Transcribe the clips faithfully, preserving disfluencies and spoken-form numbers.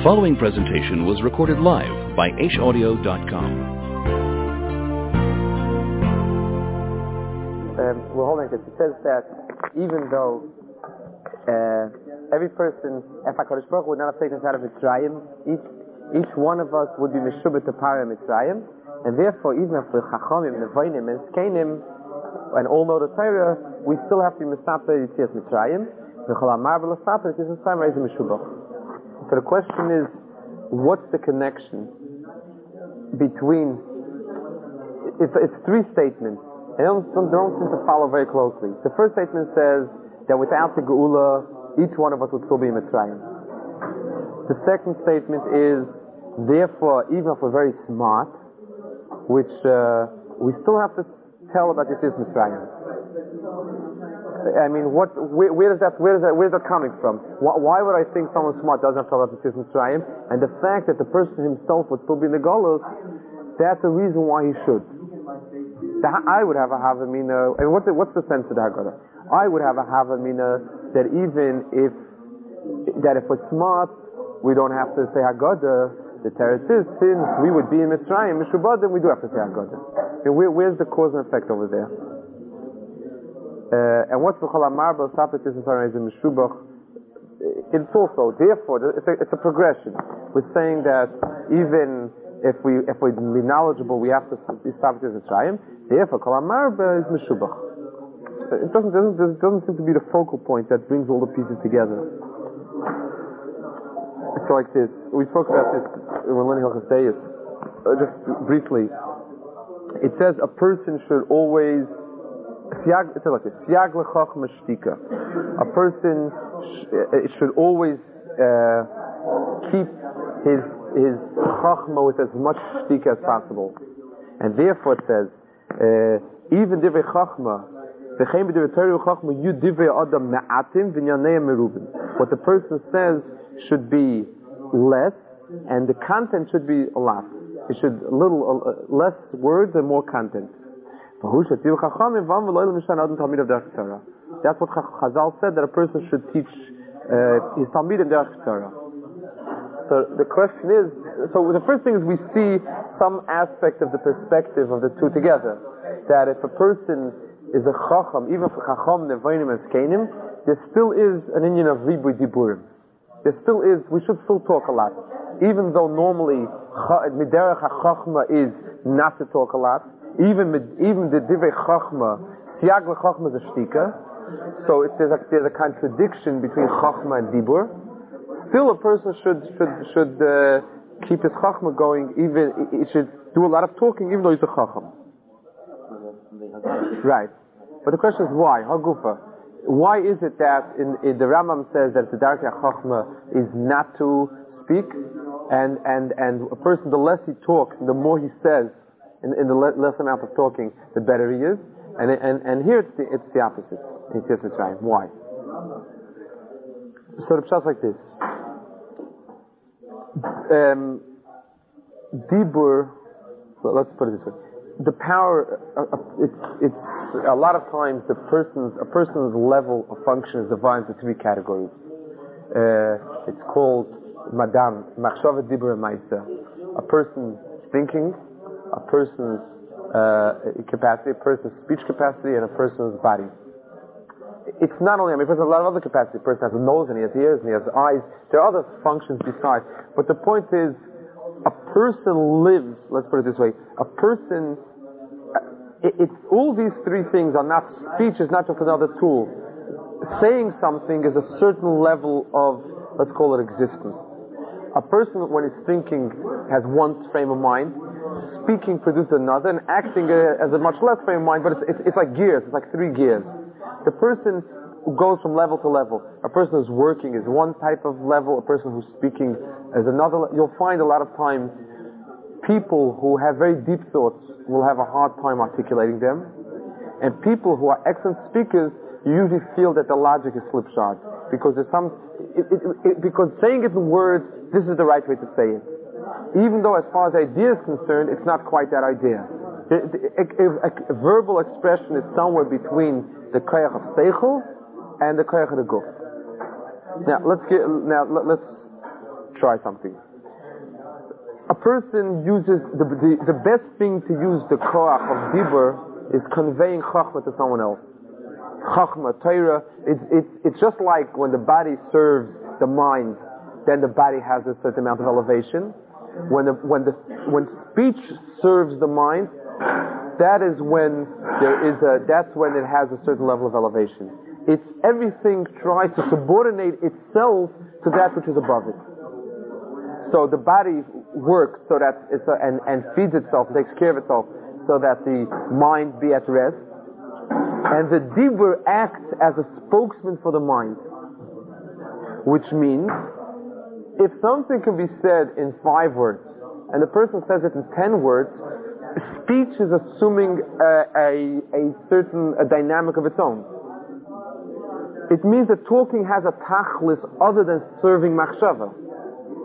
The following presentation was recorded live by H audio dot com. Um, we're holding it. It says that even though uh, every person, if HaKadosh Baruch Hu would not have taken us out of Mitzrayim, each, each one of us would be Meshubah to Parah Mitzrayim, and therefore even if we're Chachomim, Nevoinim, and Skenim, and all know the Torah, we still have to be Mesapah Yitzias Mitzrayim. V'chol Amar V'lasapah Yitzias Mitzrayim Reizim Meshubah. So the question is, what's the connection between, it's, it's three statements, and they don't, they don't seem to follow very closely. The first statement says that without the Geula, each one of us would still be in Mitzrayim. The second statement is, therefore, even if we're very smart, which uh, we still have to tell about this is Mitzrayim. I mean, what? Where, where is that? Where is that? Where is that coming from? Why, why would I think someone smart doesn't have to about the Yitzias Mitzrayim? And the fact that the person himself would still be in the Golus, that's the reason why he should. That I would have a Havamina. I mean, what's the, what's the sense of the Haggadah? I would have a Havamina that even if that if we're smart, we don't have to say Haggadah. The Torah says since we would be in Mitzrayim, Meshubah, then we do have to say Haggadah. And where, where's the cause and effect over there? Uh, and what's the V'chol Amar V'lasapah Yitzias Mitzrayim Meshubah? It's also, therefore, it's a, it's a progression. We're saying that even if we if we be knowledgeable, we have to be Sapah Yitzias Mitzrayim. Therefore, V'chol Amar is Meshubah. It doesn't doesn't doesn't seem to be the focal point that brings all the pieces together. It's like this. We spoke about this when learning Hilchos Deis, just briefly. It says a person should always. It's like this. A person sh- should always uh, keep his his chachma with as much shtika as possible, and therefore it says, even divrei chachma, v'chein b'divrei Torah chachma yu divrei adam me'atim v'nyanei merubim. What the person says should be less, and the content should be a lot. It should little uh, less words and more content. That's what Chazal said, that a person should teach uh, his Talmidim Derech Torah. So the question is, so the first thing is we see some aspect of the perspective of the two together. That if a person is a Chacham, even if Chacham, Nevoinim, and Zkenim, there still is an Inyan of Ribui Diburim. There still is, we should still talk a lot. Even though normally Miderech HaChachma is not to talk a lot, Even with, even the divrei chachma, siag lechachma is a shtika, so it, there's, a, there's a contradiction between chachma and dibur. Still, a person should should should uh, keep his chachma going. Even it should do a lot of talking, even though he's a chacham. Right, but the question is why? Hagufa, why is it that in, in the Rambam says that the darkei chachma is not to speak, and and and a person the less he talks, the more he says. In, in the le- less amount of talking, the better he is. And and, and here it's the, it's the opposite. It's just the time. Why? So the pshat like this. Um, Dibur, well, let's put it this way. The power, uh, uh, it's, it's a lot of times the person's, a person's level of function is divided into three categories. Uh, it's called Madam, Machshava, Dibur, and Ma'aseh. A person's thinking, a person's uh, capacity, a person's speech capacity, and a person's body. It's not only, I mean, a person has a lot of other capacity. A person has a nose, and he has ears, and he has eyes. There are other functions besides. But the point is, a person lives, let's put it this way, a person, it, it's all these three things are not, speech is not just another tool. Saying something is a certain level of, let's call it existence. A person, when he's thinking, has one frame of mind. Speaking produces another, and acting has a much less frame of mind. But it's, it's it's like gears. It's like three gears. The person goes from level to level. A person who's working is one type of level. A person who's speaking is another. You'll find a lot of times people who have very deep thoughts will have a hard time articulating them, and people who are excellent speakers usually feel that the logic is slipshod because there's some it, it, it, because saying it in words. This is the right way to say it. Even though as far as idea is concerned, it's not quite that idea. The, the, a, a, a verbal expression is somewhere between the koyach of seichel and the koyach of the guf. Now, let's get, now let's try something. A person uses, the, the, the best thing to use the koach of dibur is conveying chachma to someone else. Chachma, Torah, it's, it's, it's just like when the body serves the mind, then the body has a certain amount of elevation. When, the, when, the, when speech serves the mind, that is when there is a, that's when it has a certain level of elevation. It's everything tries to subordinate itself to that which is above it. So the body works so that it's a, and, and feeds itself, takes care of itself, so that the mind be at rest. And the dibur acts as a spokesman for the mind, which means if something can be said in five words and the person says it in ten words, speech is assuming a, a, a certain a dynamic of its own. It means that talking has a tachlis other than serving machshava.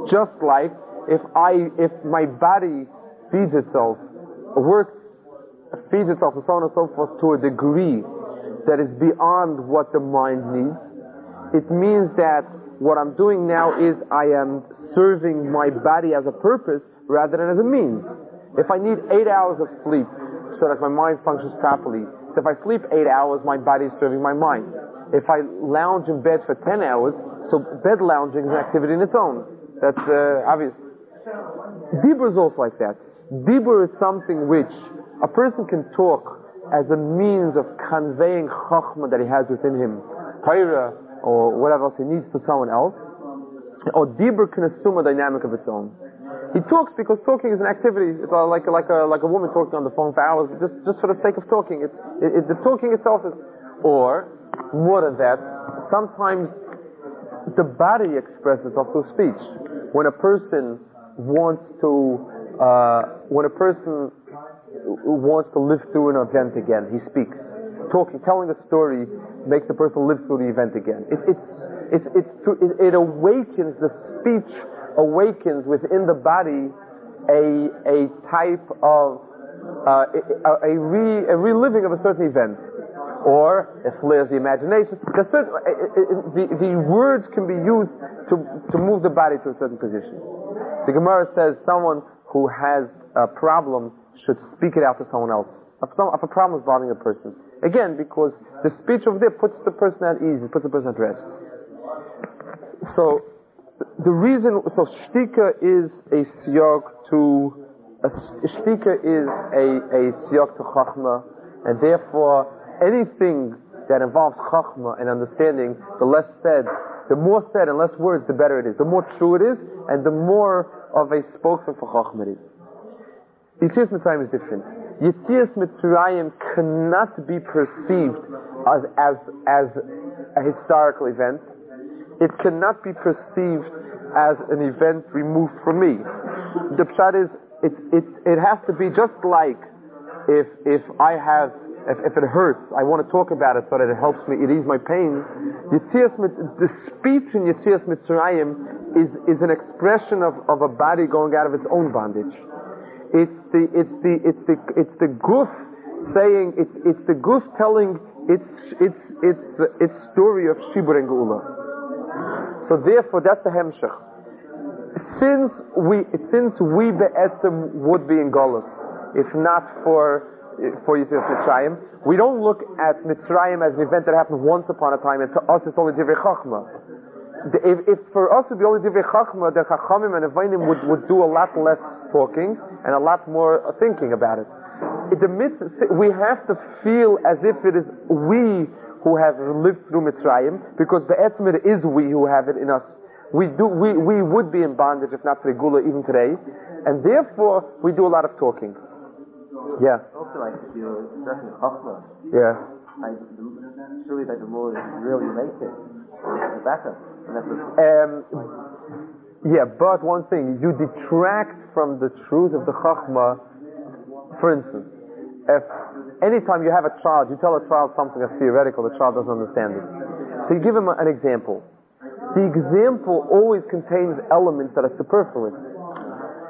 Just like if I, if my body feeds itself, works, feeds itself, and so on and so forth to a degree that is beyond what the mind needs, it means that what I'm doing now is I am serving my body as a purpose rather than as a means. If I need eight hours of sleep so that my mind functions properly, so if I sleep eight hours, my body is serving my mind. If I lounge in bed for ten hours, so bed lounging is an activity in its own. That's uh, obvious. Dibur is also like that. Dibur is something which a person can talk as a means of conveying chachma that he has within him, Torah or whatever else he needs, to someone else. Or dibur can assume a dynamic of its own. He talks because talking is an activity. It's like like a like a woman talking on the phone for hours, just just for the sake of talking. It's it, it, the talking itself is, or more than that, sometimes the body expresses itself through speech. When a person wants to, uh, when a person wants to live through an event again, he speaks. Talking, telling the story, makes the person live through the event again. It it it it, it, it awakens the speech, awakens within the body a a type of uh, a a, re, a reliving of a certain event. Or it flares the imagination. The, certain, the, the words can be used to, to move the body to a certain position. The Gemara says someone who has a problem should speak it out to someone else. If, some, if a problem is bothering a person. Again, because the speech over there puts the person at ease, it puts the person at rest. So, the reason, so shtika is a siyog to, a, shtika is a, a siyog to chachma, and therefore, anything that involves chachma and understanding, the less said, the more said and less words, the better it is. The more true it is, and the more of a spokesman for chachma it is. Yitzias Mitzrayim is different. Yitzias Mitzrayim cannot be perceived as, as, as a historical event. It cannot be perceived as an event removed from me. The pshat is, it, it, it has to be just like if, if I have If, if it hurts, I want to talk about it so that it helps me, it eases my pain. Yitzias, the speech in Yitzias Mitzrayim is, is an expression of, of a body going out of its own bondage. It's the, it's the, it's the, it's the goof saying, it's, it's the goof telling its, its, its, its story of Shibur and Geula. So therefore, that's the Hemshech. Since we, since we be'etzem would be in Golus, if not for for Yitzias Mitzrayim, we don't look at Mitzrayim as an event that happened once upon a time, and to us it's only Divrei Chachma. If, if for us it would be only Divrei Chachma, the Chachamim and Avainim would, would do a lot less talking and a lot more thinking about it. It the midst, we have to feel as if it is we who have lived through Mitzrayim, because be'etzem it is we who have it in us. We do we, we would be in bondage if not for the Gula even today, and therefore we do a lot of talking. Yeah. Also, like if you're expressing chachma, yeah, like surely that the more you really make it, the better. Um, yeah, but one thing, you detract from the truth of the chachma. For instance, if anytime you have a child, you tell a child something that's theoretical, the child doesn't understand it. So you give him an example. The example always contains elements that are superfluous.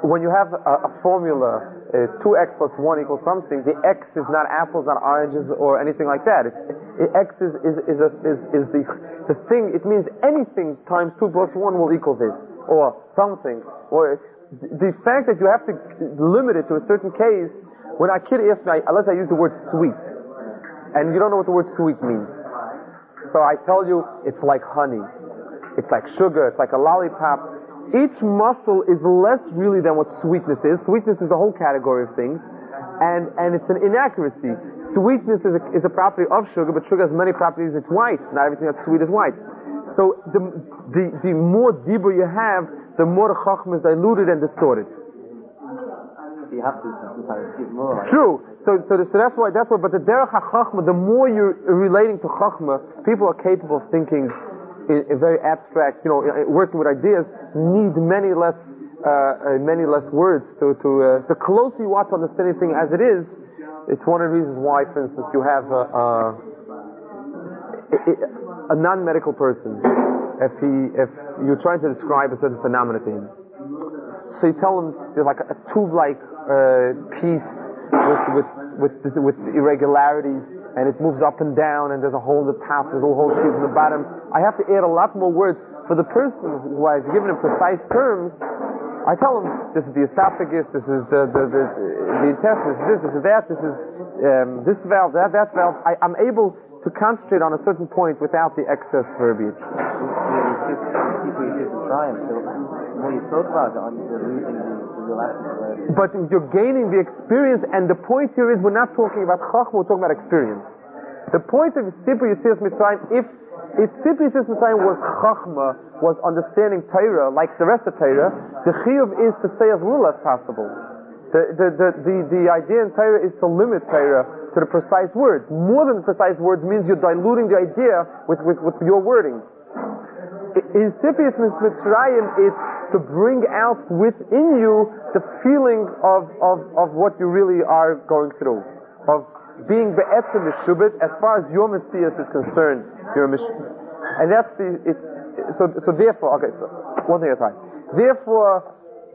When you have a, a formula, Uh, two x plus one equals something, the x is not apples, not oranges, or anything like that. It's, it, x is, is, is, a, is, is the, the thing, it means anything times two plus one will equal this. or something, or the fact that you have to limit it to a certain case. When a kid asked me, unless I use the word sweet, and you don't know what the word sweet means, so I tell you, it's like honey, it's like sugar, it's like a lollipop. Each muscle is less really than what sweetness is. Sweetness is a whole category of things, and and it's an inaccuracy. Sweetness is a, is a property of sugar, but sugar has many properties. It's white. Not everything that's sweet is white. So the the, the more deeper you have, the more the chachma is diluted and distorted. You have to sometimes give more. Right? True. So so, the, so that's why that's why. But the derech hachachma, the more you're relating to chachma, people are capable of thinking in, in very abstract. You know, in, in working with ideas need many less uh, uh, many less words. To to uh, the closer you are to understanding thing as it is. It's one of the reasons why, for instance, you have a, a, a non-medical person. If he, if you're trying to describe a certain phenomenon to him, so you tell him there's like a, a tube-like uh, piece with with with with irregularities, and it moves up and down, and there's a hole in the top, there's a little hole in the bottom. I have to add a lot more words for the person who I've given him precise terms. I tell them, this is the esophagus, this is the the, the, the intestines, this, this is that, this is um, this valve, that, that valve. I, I'm able to concentrate on a certain point without the excess verbiage. But you're gaining the experience, and the point here is we're not talking about chachma, we're talking about experience. The point of Sipur Yetzias Mitzrayim, if If Sipur Yetzias Mitzrayim was chachma, was understanding Torah like the rest of Torah, the chiyuv is to say as little as possible. The the the the, the idea in Torah is to limit Torah to the precise words. More than the precise words means you're diluting the idea with with, with your wording. In Sipur Yetzias Mitzrayim, it's to bring out within you the feeling of of of what you really are going through. Of being be'etzem meshubit, as far as your Messias is concerned, you're a meshubit. And that's the, it's, so, so therefore, okay, so one thing at a time. Therefore,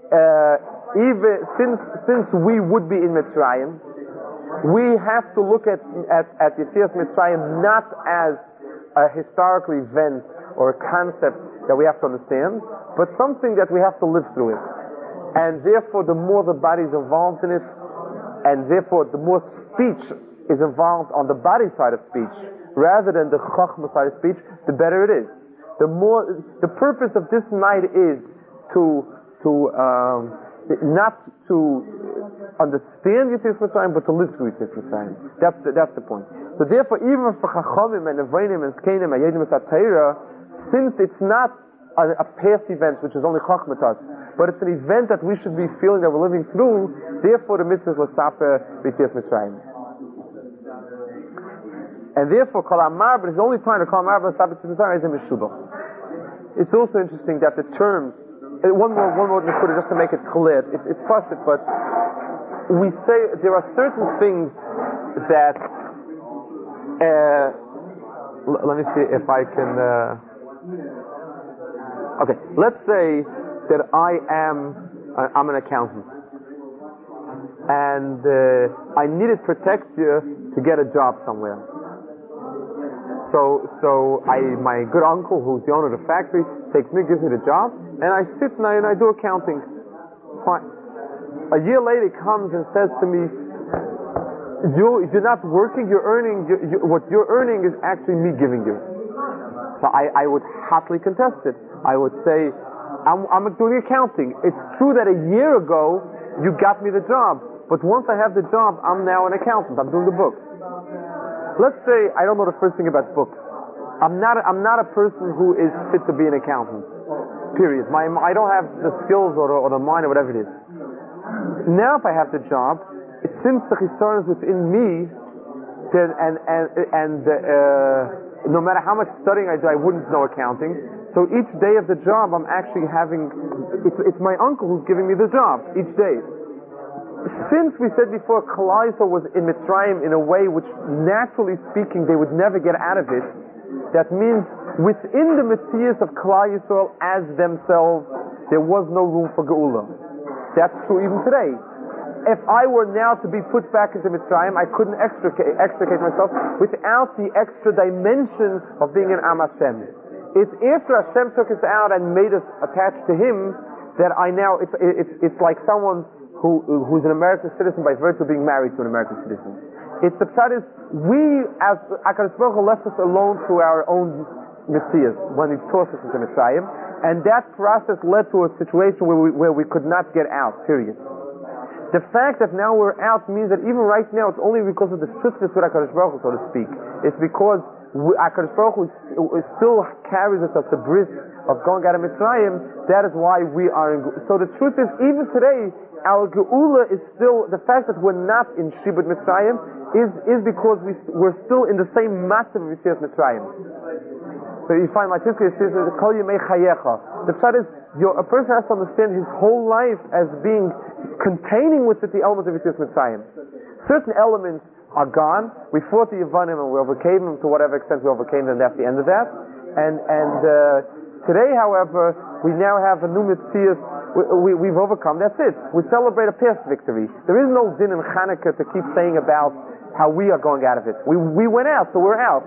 uh, even since, since we would be in Mitzrayim, we have to look at, at, at Yetzias Mitzrayim not as a historical event or a concept that we have to understand, but something that we have to live through it. And therefore, the more the body is involved in it, and therefore, the more speech is involved on the body side of speech rather than the chachma side of speech, the better it is. The more the purpose of this night is to to um, not to understand Yetzias Mitzrayim, but to live through Yetzias Mitzrayim. That's the, that's the point. So therefore, even for chachamim and nevinim and zkenim and yedim et Torah, since it's not a, a past event which is only chachma to us, but it's an event that we should be feeling that we're living through. Therefore, the mitzvah was saper b'tzias Mitzrayim. And therefore, kol amar, but it's the only time to kol amar b'saper b'tzias Mitzrayim is in meshubach. It's also interesting that the term, one more, one more to put it just to make it clear. It, it's fussed, but we say there are certain things that. Uh, l- let me see if I can. Uh, okay, let's say. That I am, uh, I'm an accountant, and uh, I needed protector to get a job somewhere. So, so I, my good uncle, who's the owner of the factory, takes me, gives me the job, and I sit and I, and I do accounting. Fine. A year later, he comes and says to me, "You, you're not working. You're earning. You, you, what you're earning is actually me giving you." So I, I would hotly contest it. I would say. I'm, I'm doing accounting. It's true that a year ago you got me the job, but once I have the job, I'm now an accountant. I'm doing the books. Let's say I don't know the first thing about books. I'm not. I'm not a person who is fit to be an accountant. Period. My, I don't have the skills or, or the mind or whatever it is. Now, if I have the job, it seems the chisaron is within me. Then and and and uh, no matter how much studying I do, I wouldn't know accounting. So each day of the job, I'm actually having, it's, it's my uncle who's giving me the job, each day. Since we said before, Kalaiso was in Mitzrayim in a way which, naturally speaking, they would never get out of it, that means within the Messias of Kalaiso as themselves, there was no room for Geula. That's true even today. If I were now to be put back into Mitzrayim, I couldn't extricate, extricate myself without the extra dimension of being an Am Hashem. It's after Hashem took us out and made us attached to Him that I now, it's, it's, it's like someone who who's an American citizen by virtue of being married to an American citizen. It's the pshat is, we, as HaKadosh Baruch Hu left us alone through our own Messias when He taught us as a Messiah, and that process led to a situation where we, where we could not get out, period. The fact that now we're out means that even right now it's only because of the strictness with HaKadosh Baruch Hu, so to speak. It's because we, HaKadosh Baruch Hu still carries us off the bris of going out of Mitzrayim. That is why we are in... So the truth is, even today, our Geula is still... The fact that we're not in Shibud Mitzrayim is, is because we, we're still in the same massive of Yetzias Mitzrayim. So you find like this, it says, Kol Yemei Chayecha. The fact is, your, a person has to understand his whole life as being... containing with it the elements of Yetzias Mitzrayim. Certain elements are gone. We fought the Yevanim and we overcame them to whatever extent we overcame them. That's the end of that. And and uh, today, however, we now have a new Mitzvah. We, we, we've overcome. That's it. We celebrate a past victory. There is no din in Chanukah to keep saying about how we are going out of it. We we went out, so we're out.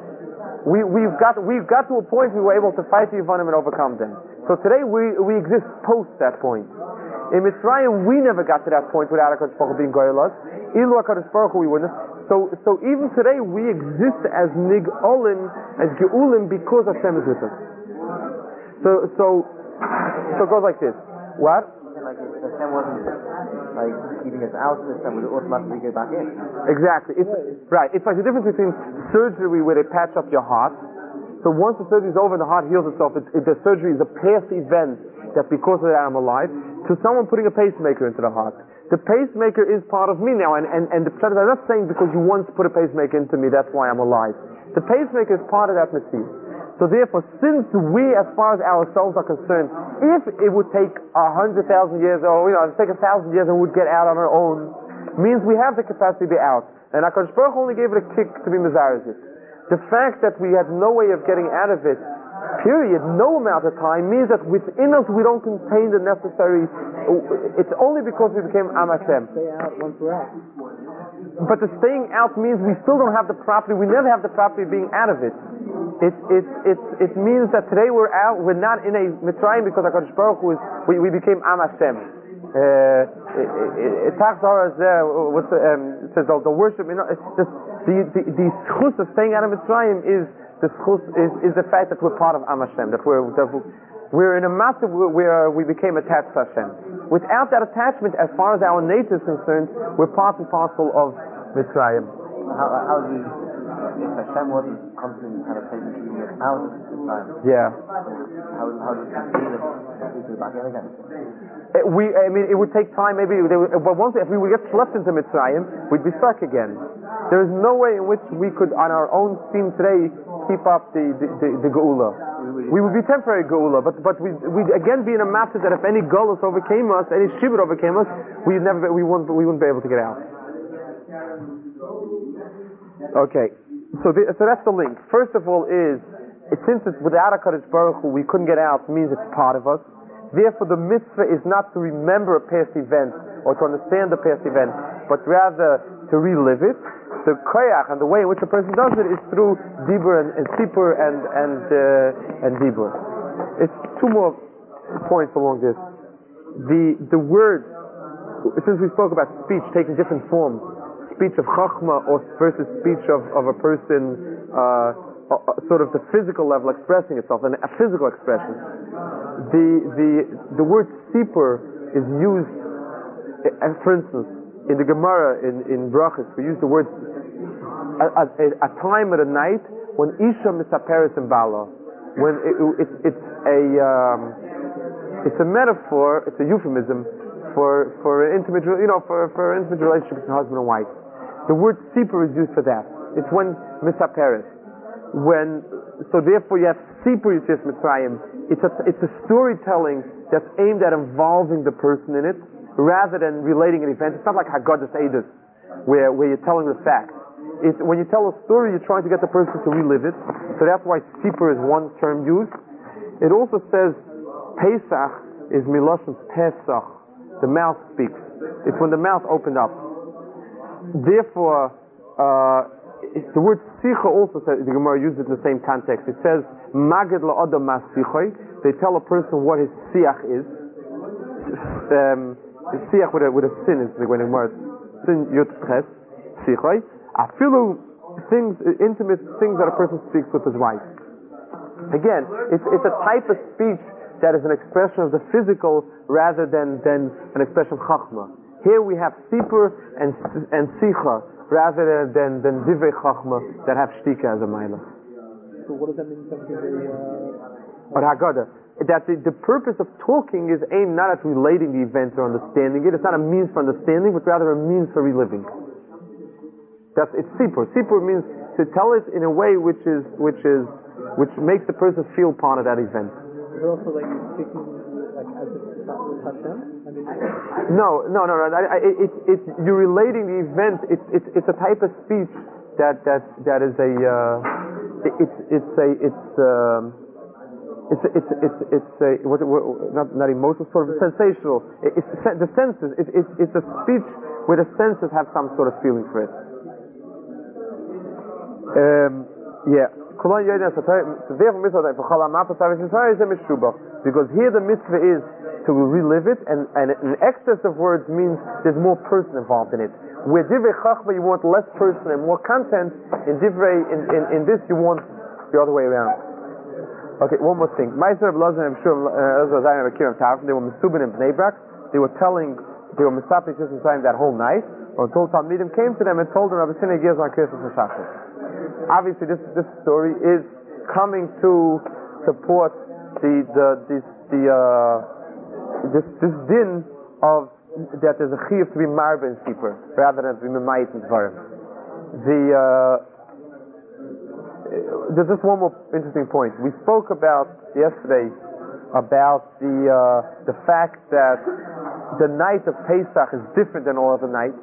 We we've got we've got to a point we were able to fight the Yevanim and overcome them. So today we we exist post that point. In Mitzrayim, we never got to that point without HaKadosh Baruch Hu being Goyalus. Ilu HaKadosh Baruch Hu, we wouldn't. So, so even today, we exist as Nig'olim, as Ge'ulim, because Hashem is with us. So, so, so it goes like this. What? Like, if Hashem wasn't like keeping us out of the Hashem, we would automatically get back in. Exactly. It's, right. It's like the difference between surgery where they patch up your heart. So once the surgery is over and the heart heals itself, it, it, the surgery is a past event that because of that I'm alive, to someone putting a pacemaker into the heart. The pacemaker is part of me now, and, and, and the pshat is, I'm not saying because you once put a pacemaker into me, that's why I'm alive. The pacemaker is part of that machine. So therefore, since we, as far as ourselves are concerned, if it would take a hundred thousand years, or you know, it would take a thousand years and we'd get out on our own, means we have the capacity to be out. And HaKadosh Baruch Hu only gave it a kick to be Mizarez. The fact that we had no way of getting out of it, period, no amount of time, means that within us we don't contain the necessary... It's only because we became Am Hashem. But the staying out means we still don't have the property, we never have the property of being out of it. It, it, it, it means that today we're out, we're not in a Mitzrayim because HaKadosh Baruch Hu is, we, we became Am Hashem. It talks about it says the worship, you know, it's just, The the the schus of staying out of Mitzrayim is the schus is, is the fact that we're part of Am Hashem, that we're that we're in a matter where we became attached to Hashem. Without that attachment, as far as our nature is concerned, we're part and parcel of Mitzrayim. How, how do you, if Hashem wasn't constantly kind of taking you out of Mitzrayim? Yeah. How how do you feel that we go back in again? It, we I mean it would take time maybe, they would, but once if we would get slept into Mitzrayim, we'd be stuck again. There is no way in which we could, on our own steam today, keep up the, the, the, the Geula. We would be temporary Geula, but, but we'd, we'd again be in a matter that if any Golus overcame us, any Shibud overcame us, we'd never be, we, wouldn't, we wouldn't be able to get out. Okay, so, the, so that's the link. First of all is, it, since it's without HaKadosh Baruch Hu, we couldn't get out, means it's part of us. Therefore the mitzvah is not to remember a past event or to understand a past event, but rather to relive it. The koyach and the way in which a person does it is through dibur and, and sipur and and uh, and dibur. It's two more points along this. The the word, since we spoke about speech taking different forms, speech of chachma or versus speech of, of a person, uh, uh, sort of the physical level expressing itself, and a physical expression. The the the word sipur is used, for instance, in the Gemara in in Brachos we use the word. A, a, a time of the night when Isha misaperes in Bala, when it, it, it, it's a um, it's a metaphor, it's a euphemism for for an intimate, you know, for for an intimate relationship between husband and wife. The word sipur is used for that. It's when misaperes, when so therefore you have sipur Yetzias Mitzrayim. It's a it's a storytelling that's aimed at involving the person in it rather than relating an event. It's not like Haggadah Eidos, where where you're telling the facts. It's, when you tell a story, you're trying to get the person to relive it. So that's why sipur is one term used. It also says Pesach is Miloshin Pesach. The mouth speaks. It's when the mouth opened up. Therefore, uh, the word sicha also says, the Gemara used it in the same context. It says, magid la'adam masichoi. They tell a person what his siach is. Um, his siach with a, with a sin is the Gemara. Sin yud ches sichoi. Afilu things, intimate things that a person speaks with his wife. Again, it's it's a type of speech that is an expression of the physical rather than than an expression of chachma. Here we have sipur and and sicha, rather than than divrei chachma that have shtika as a minor. So what does that mean? Something or haggadah, that the, the purpose of talking is aimed not at relating the event or understanding it. It's not a means for understanding, but rather a means for reliving. That's it's sipur. Sipur means to tell it in a way which is which is which makes the person feel part of that event. Is it also like speaking like as if it's Hashem? No, no, no, no. I, I, it, it, you're relating the event. It, it, it's a type of speech that that that is a. Uh, it, it's it's a it's um, it's it's it's it's a what, what, not not emotional sort of sensational. It, it's the senses. It, it, it's a speech where the senses have some sort of feeling for it. Um, yeah. Because here the mitzvah is to relive it, and, and an excess of words means there's more person involved in it. Where divrei chachma you want less person and more content, in divrei, in, in, in this you want the other way around. Okay, one more thing. Meister Reb Lazar and Shmuel Elazar Zayin Reb Akiva and Tav, they were mesubin in Bnei Brak. They were telling, they were mesapik Yisrael Zayin that whole night, until Talmidim came to them and told them, Avisinah Gears on Kirsas Meshachos. Obviously this, this story is coming to support the, the, this, the, uh, This this din of that there's a chiyuv to be marba and sipur rather than to be memayit and dvarim. The uh, there's just one more interesting point. We spoke about yesterday about the uh, the fact that the night of Pesach is different than all other nights.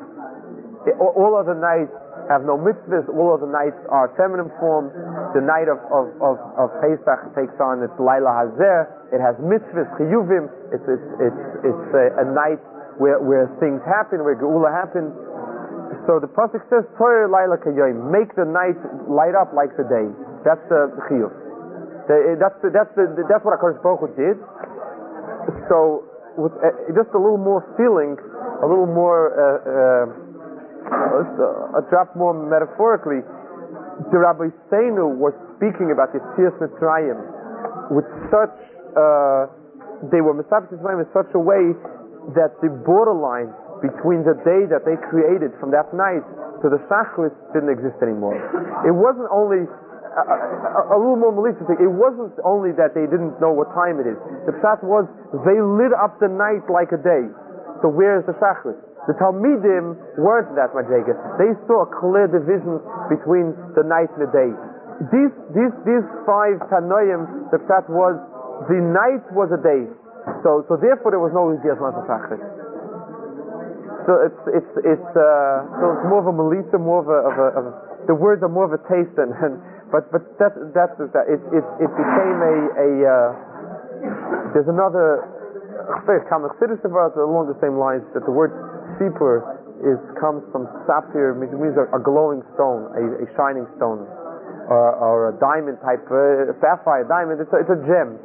It, all other nights have no mitzvahs. All other nights are feminine forms. The night of of of, of Pesach takes on its Laila Hazer. It has mitzvahs, chiyuvim. It's it's it's it's a, a night where where things happen, where geula happens. So the pasuk says, "Toyer laila kayoyim," make the night light up like the day. That's the chiyuv. That's the, that's the, that's what HaKadosh Baruch Hu did. So with uh, just a little more feeling, a little more, uh, uh, a drop more metaphorically, the Rabbi Seinu was speaking about the Yetzias Mitzrayim with such. Uh, they were misapplied in such a way that the borderline between the day that they created from that night to the Shachris didn't exist anymore. It wasn't only a, a, a little more malicious thing. It wasn't only that they didn't know what time it is. The pshat was they lit up the night like a day. So where is the Shachris? The Talmidim weren't that madrega. They saw a clear division between the night and the day. These these these five Tanoim, the pshat was. The night was a day, so so therefore there was no Yetzias Mitzrayim Shachris. So it's it's it's uh, so it's more of a melitza, more of a, of a, of a the words are more of a taste and, and but but that that's that it it it became a a uh, there's another along the same lines that the word sipur is comes from sapphire, which means a, a glowing stone, a, a shining stone, or, or a diamond type uh, sapphire diamond. It's a, it's a gem.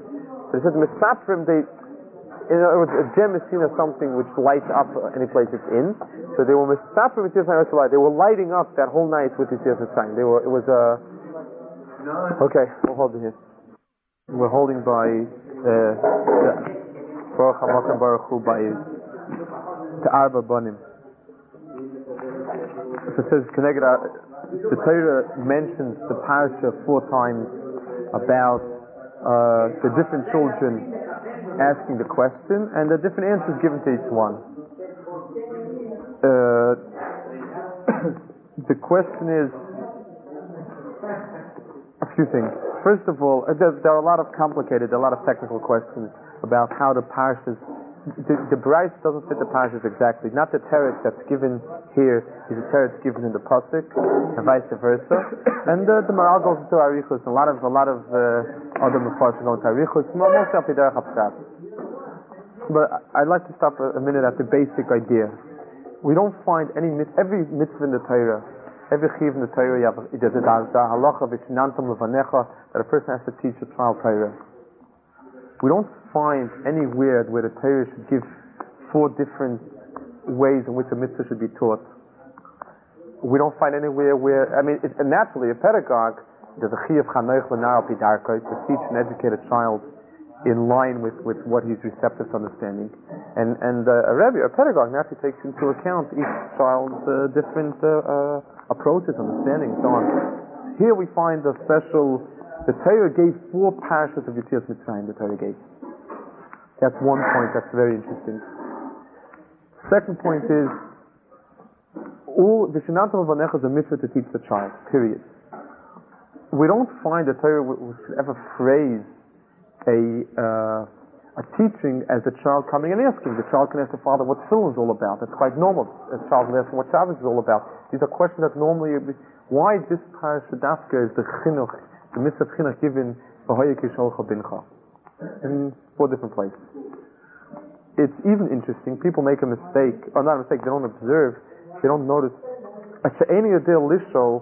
So it says misaprim, they, in other words, a gem is seen as something which lights up any place it's in. So they were misaprim with Yetzias Mitzrayim. They were lighting up that whole night with Yetzias Mitzrayim. They were, it was a. Uh, okay, we'll hold it here. We're holding by Baruch Hamakom Baruch Hu by the Arba Bonim. So it says the Torah mentions the parasha four times about. Uh, the different children asking the question and the different answers given to each one. Uh, the question is a few things. First of all, there, there are a lot of complicated, a lot of technical questions about how the parashas, the, the Bryce doesn't fit the parashas exactly. Not the teretz that's given here is the teretz given in the pasuk, and vice versa. And uh, the Maral goes into arichos. A lot of, a lot of. Uh, Other mefarshim go into arichos, mostly al pi derech hapshat. But I'd like to stop a minute at the basic idea. We don't find any every mitzvah in the Torah Every chiv in the Torah, it is the halacha v'shinantam levanecha that a person has to teach a child Torah. We don't find anywhere where the Torah should give four different ways in which a mitzvah should be taught. We don't find anywhere where, I mean, it, naturally, a pedagogue does a chiv chanoich l'nara pidarko to teach and educate a child in line with, with what he's receptive to understanding. And and uh, a rebbe, a pedagogue, naturally takes into account each child's uh, different uh, uh, approaches, understanding, and so on. Here we find a special. The Torah gave four parashas of Yetzias Mitzrayim. The Torah gave. That's one point. That's very interesting. Second point is all Vishnantam Vanecha is a mitzvah to teach the child. Period. We don't find the Torah should ever phrase A, uh, a teaching as a child coming and asking. The child can ask the father what tefillin is all about. That's quite normal. A child can ask what Shabbos is all about. These are questions that normally, why this parashat dafka is the chinuch, the mitzvah chinuch given in four different places. It's even interesting. People make a mistake, or not a mistake. They don't observe. They don't notice. A she'eni yodea lishol,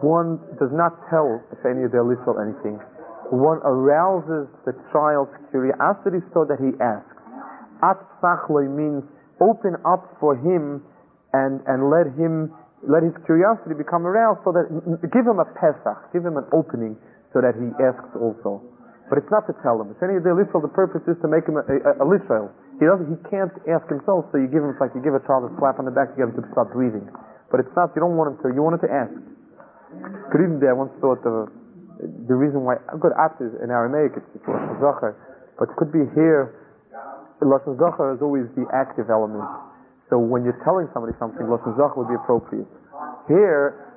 one does not tell a she'eni yodea lishol anything. One arouses the child's curiosity so that he asks. At psachlo means open up for him and, and let him let his curiosity become aroused so that give him a pesach, give him an opening so that he asks also. But it's not to tell him. It's any of the lishol. The purpose is to make him a, a, a lishol. He doesn't. He can't ask himself. So you give him, it's like you give a child a slap on the back, you get him to start breathing. But it's not. You don't want him to. You want him to ask. Good evening. There, I once thought of. A, The reason why I've got after in Aramaic it's Lashon Zocher, but could be here. Lashon Zocher is always the active element. So when you're telling somebody something, Lashon Zocher would be appropriate. Here,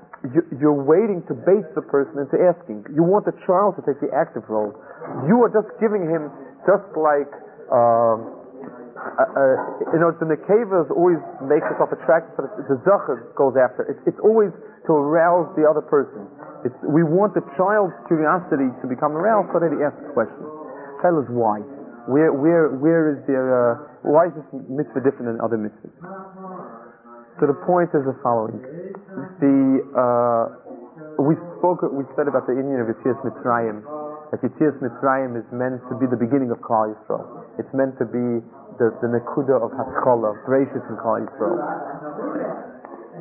you're waiting to bait the person into asking. You want the child to take the active role. You are just giving him, just like um, uh, uh, you know, the nekeva always makes itself attractive, but the Zocher goes after. It's, it's always to arouse the other person. It's, we want the child's curiosity to become aroused so that he asks questions. Tell us why. Where, where, where is there? Uh, why is this mitzvah different than other mitzvahs? So the point is the following: the uh, we spoke, we said about the Indian of Yetzias Mitzrayim. That Yetzias Mitzrayim is meant to be the beginning of Klal Yisrael. It's meant to be the the nekuda of Hatchola, Bereshit in Klal Yisrael.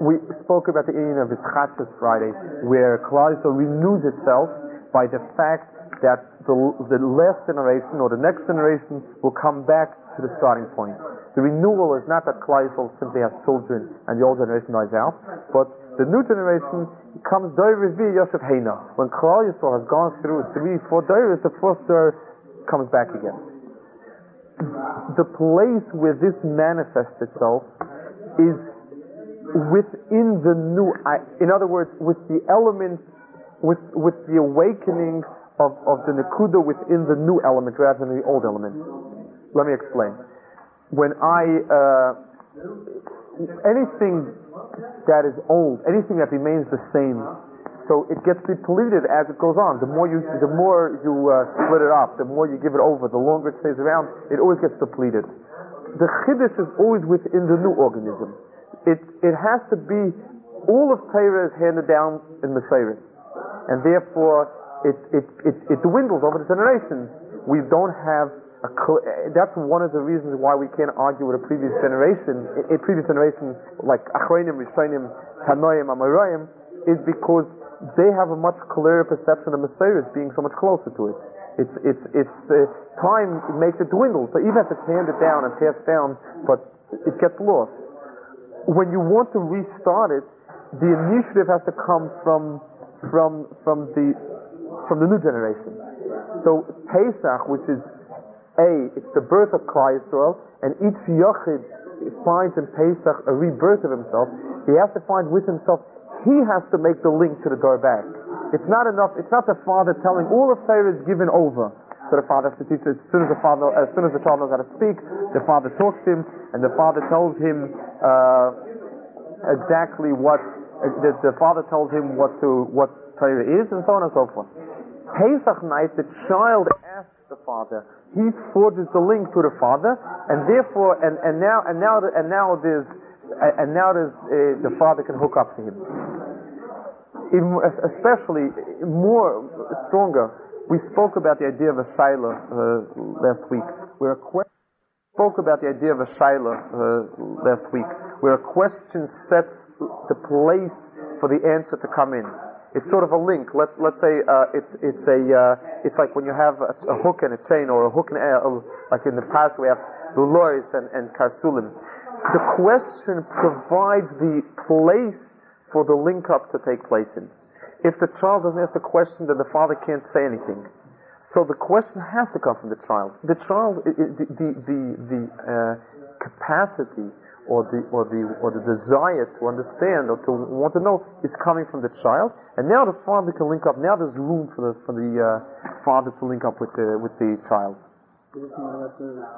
We spoke about the Indian of Ischachus Friday, where Klal Yisrael renews itself by the fact that the, the last generation or the next generation will come back to the starting point. The renewal is not that Klal Yisrael simply has children and the old generation dies out, but the new generation comes Dorev Revi Yosef Heina. When Klal Yisrael has gone through three, four Dorev, the fourth Dorev comes back again. The place where this manifests itself is within the new, in other words, with the elements, with with the awakening of, of the Nakuda within the new element rather than the old element. Let me explain. When I, uh, anything that is old, anything that remains the same, so it gets depleted as it goes on. The more you, the more you uh, split it up, the more you give it over, the longer it stays around, it always gets depleted. The Chiddush is always within the new organism. It it has to be, all of Torah is handed down in Maseres, and therefore it, it it it dwindles over the generations. We don't have a cl- that's one of the reasons why we can't argue with a previous generation. A, a previous generation like Achronim, Rishonim, Tanoim, Amoraim is because they have a much clearer perception of Maseres being so much closer to it. It's it's it's uh, time makes it dwindle. So even if it's handed down and passed down, but it gets lost. When you want to restart it, the initiative has to come from from from the from the new generation. So Pesach, which is a, it's the birth of Klal Yisrael, and each yochid finds in Pesach a rebirth of himself. He has to find with himself. He has to make the link to the door back. It's not enough. It's not the father telling all of Torah is given over. So the father has to teach. As soon as the father, as soon as the child knows how to speak, the father talks to him, and the father tells him uh, exactly what uh, the, the father tells him what to what Torah is, and so on and so forth. Pesach night, the child asks the father. He forges the link to the father, and therefore, and, and now and now and now there's and now there's uh, the father can hook up to him. even especially more stronger. We spoke about the idea of a shaila uh, last week, where a question spoke about the idea of a shaila uh, last week, where a question sets the place for the answer to come in. It's sort of a link. Let's let's say uh, it's it's a uh, it's like when you have a, a hook and a chain, or a hook and a, like in the past we have lulois and and karsulim. The question provides the place for the link up to take place in. If the child doesn't ask the question, then the father can't say anything. So the question has to come from the child. The child, the the the, the uh, capacity. Or the or the or the desire to understand or to want to know is coming from the child, and now the father can link up. Now there's room for the for the uh, father to link up with the with the child.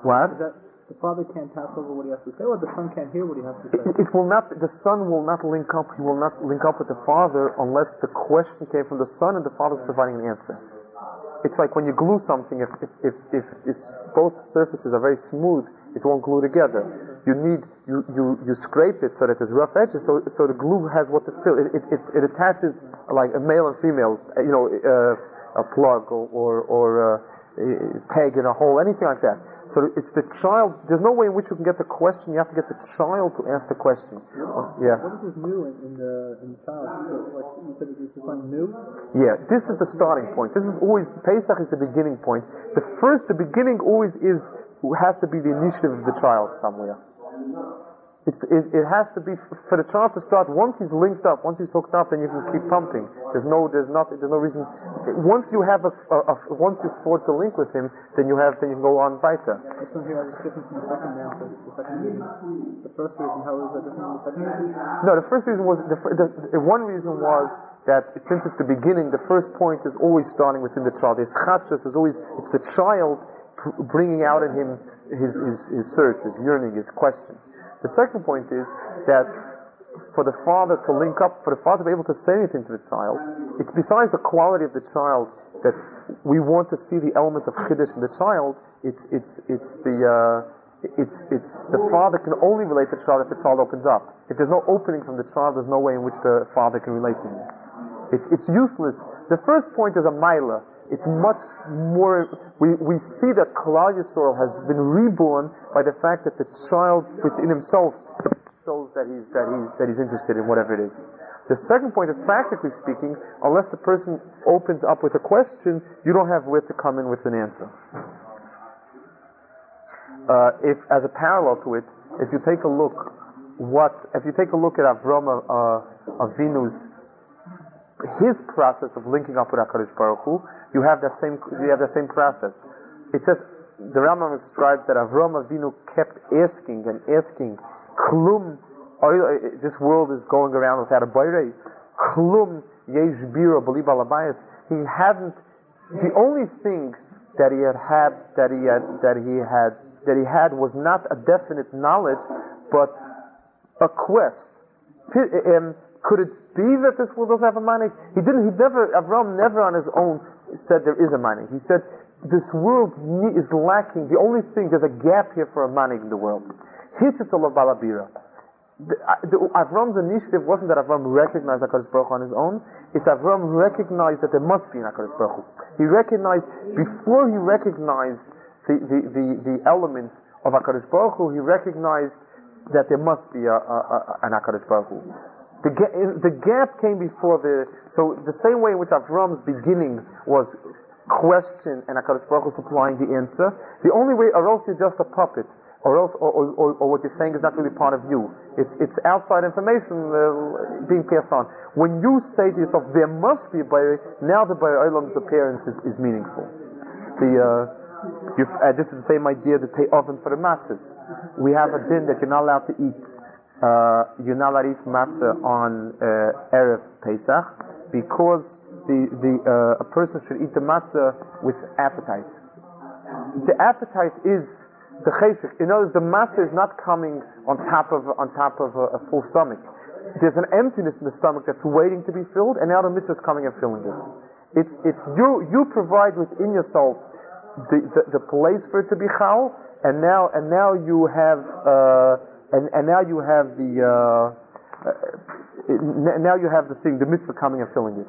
What? That the father can't pass over what he has to say, or the son can't hear what he has to say. It, it will not. The son will not link up. He will not link up with the father unless the question came from the son and the father's providing an answer. It's like when you glue something. If if if if, if both surfaces are very smooth, it won't glue together. You need you, you you scrape it so that there's rough edges, so so the glue has what to fill. It it, it, it attaches like a male and female, you know, uh, a plug or or, or a peg in a hole, anything like that. So it's the child. There's no way in which you can get the question. You have to get the child to ask the question. Yeah. What is this new in, in the in the child? Like you said, it's something new. Yeah. This is the starting point. This is always Pesach is the beginning point. The first, the beginning always is has to be the initiative of the child somewhere. It, it, it has to be f- for the child to start. Once he's linked up, once he's hooked up, then you can keep pumping. There's no, there's not, there's no reason. Once you have a, a, a once you forge a link with him, then you have, then you can go on weiter. Yeah, this one here is different from the second now. So the second reason, the first reason, how is that different from the second reason? No, the first reason was the, the, the one reason was that since it's the beginning, the first point is always starting within the child. It's chachos, is always it's the child bringing out in him. His, his his search, his yearning, his question. The second point is that for the father to link up, for the father to be able to say anything to the child, it's besides the quality of the child that we want to see the element of chiddush in the child. It's it's it's the uh, it's it's the father can only relate to the child if the child opens up. If there's no opening from the child, there's no way in which the father can relate to him. It's it's useless. The first point is a milah. It's much more. We, we see that Klal Yisrael has been reborn by the fact that the child within himself shows that he's that he's that he's interested in whatever it is. The second point is, practically speaking, unless the person opens up with a question, you don't have where to come in with an answer. Uh, if, as a parallel to it, if you take a look, what if you take a look at Avram uh, Avinu's his process of linking up with HaKadosh Baruch Hu. You have that same. You have that same process. It says the Rambam describes that Avram Avinu kept asking and asking. Klum, this world is going around without a boirei. Klum yesh biro b'li balabayis. He hadn't. The only thing that he had had that he had that he had that he had was not a definite knowledge, but a quest. Could it be that this world doesn't have a manik? He didn't. He never. Avram never on his own said there is a manik. He said this world is lacking. The only thing, there's a gap here for a manik in the world. Hitzitzol balabira. Avram's initiative wasn't that Avram recognized HaKadosh Baruch Hu on his own. It's Avram recognized that there must be an HaKadosh Baruch Hu. He recognized before he recognized the the the, the elements of HaKadosh Baruch Hu. He recognized that there must be a, a, a an HaKadosh Baruch Hu. The, ga- the gap came before the... So the same way in which Avram's beginning was question and HaKadosh Baruch Hu supplying the answer, the only way, or else you're just a puppet, or else, or, or, or, or what you're saying is not really part of you. It's, it's outside information uh, being passed on. When you say to yourself, there must be a Bay'er, now the Bay'er Olam's appearance is, is meaningful. The... Uh, you, uh, this is the same idea, the pay oven for the matzahs. We have a din that you're not allowed to eat. Uh, you're not allowed to eat matzah on uh, Erev Pesach because the the uh, a person should eat the matzah with appetite. The appetite is the cheshek. In other words, the matzah is not coming on top of on top of a, a full stomach. There's an emptiness in the stomach that's waiting to be filled, and now the mitzvah is coming and filling it. It's it's you you provide within yourself the the, the place for it to be chal, and now and now you have. Uh, And, and now you have the uh, it, now you have the thing, the mitzvah coming and filling it.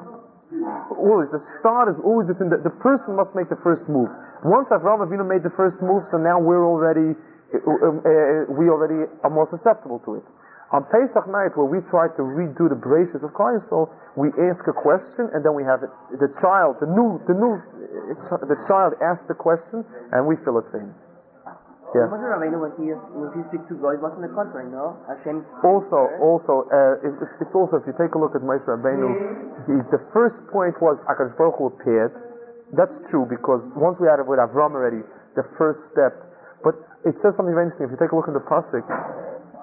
Always, the start is always the thing that the person must make the first move. Once Avraham Avinu made the first move, so now we're already, uh, uh, we already are more susceptible to it. On Pesach night, where we try to redo the braces of Klal Yisrael, we ask a question, and then we have it. The child, the new, the new, the child asks the question, and we fill it in. Yeah. Moshe Rabbeinu, when he, when he speaks to God, it wasn't a contrary, no? Hashem also, also, uh, it, it's, it's also, if you take a look at Moshe Rabbeinu, the, the first point was HaKadosh Baruch Hu appeared. That's true, because once we had it with Avram already, the first step. But it says something very interesting. If you take a look at the pasuk,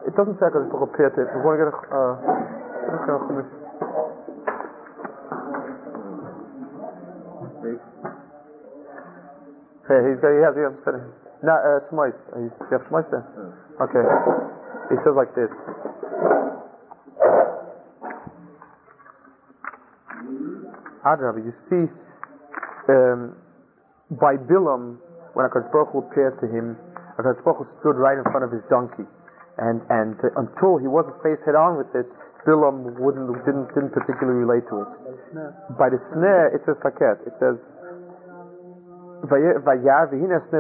it doesn't say HaKadosh Baruch Hu appeared. It. We're going to get a... Uh, Hey, he's got, he has, he has, No, uh, Shmais. Do you have Shmais there? Yeah. Okay. It says like this. Adrabi, you see, um, by Bilam, when HaKadosh Baruch Hu appeared to him, HaKadosh Baruch Hu stood right in front of his donkey. And and uh, until he wasn't faced head on with it, Bilam wouldn't, didn't, didn't particularly relate to it. By the snare, it says taket. It says, I'm going to go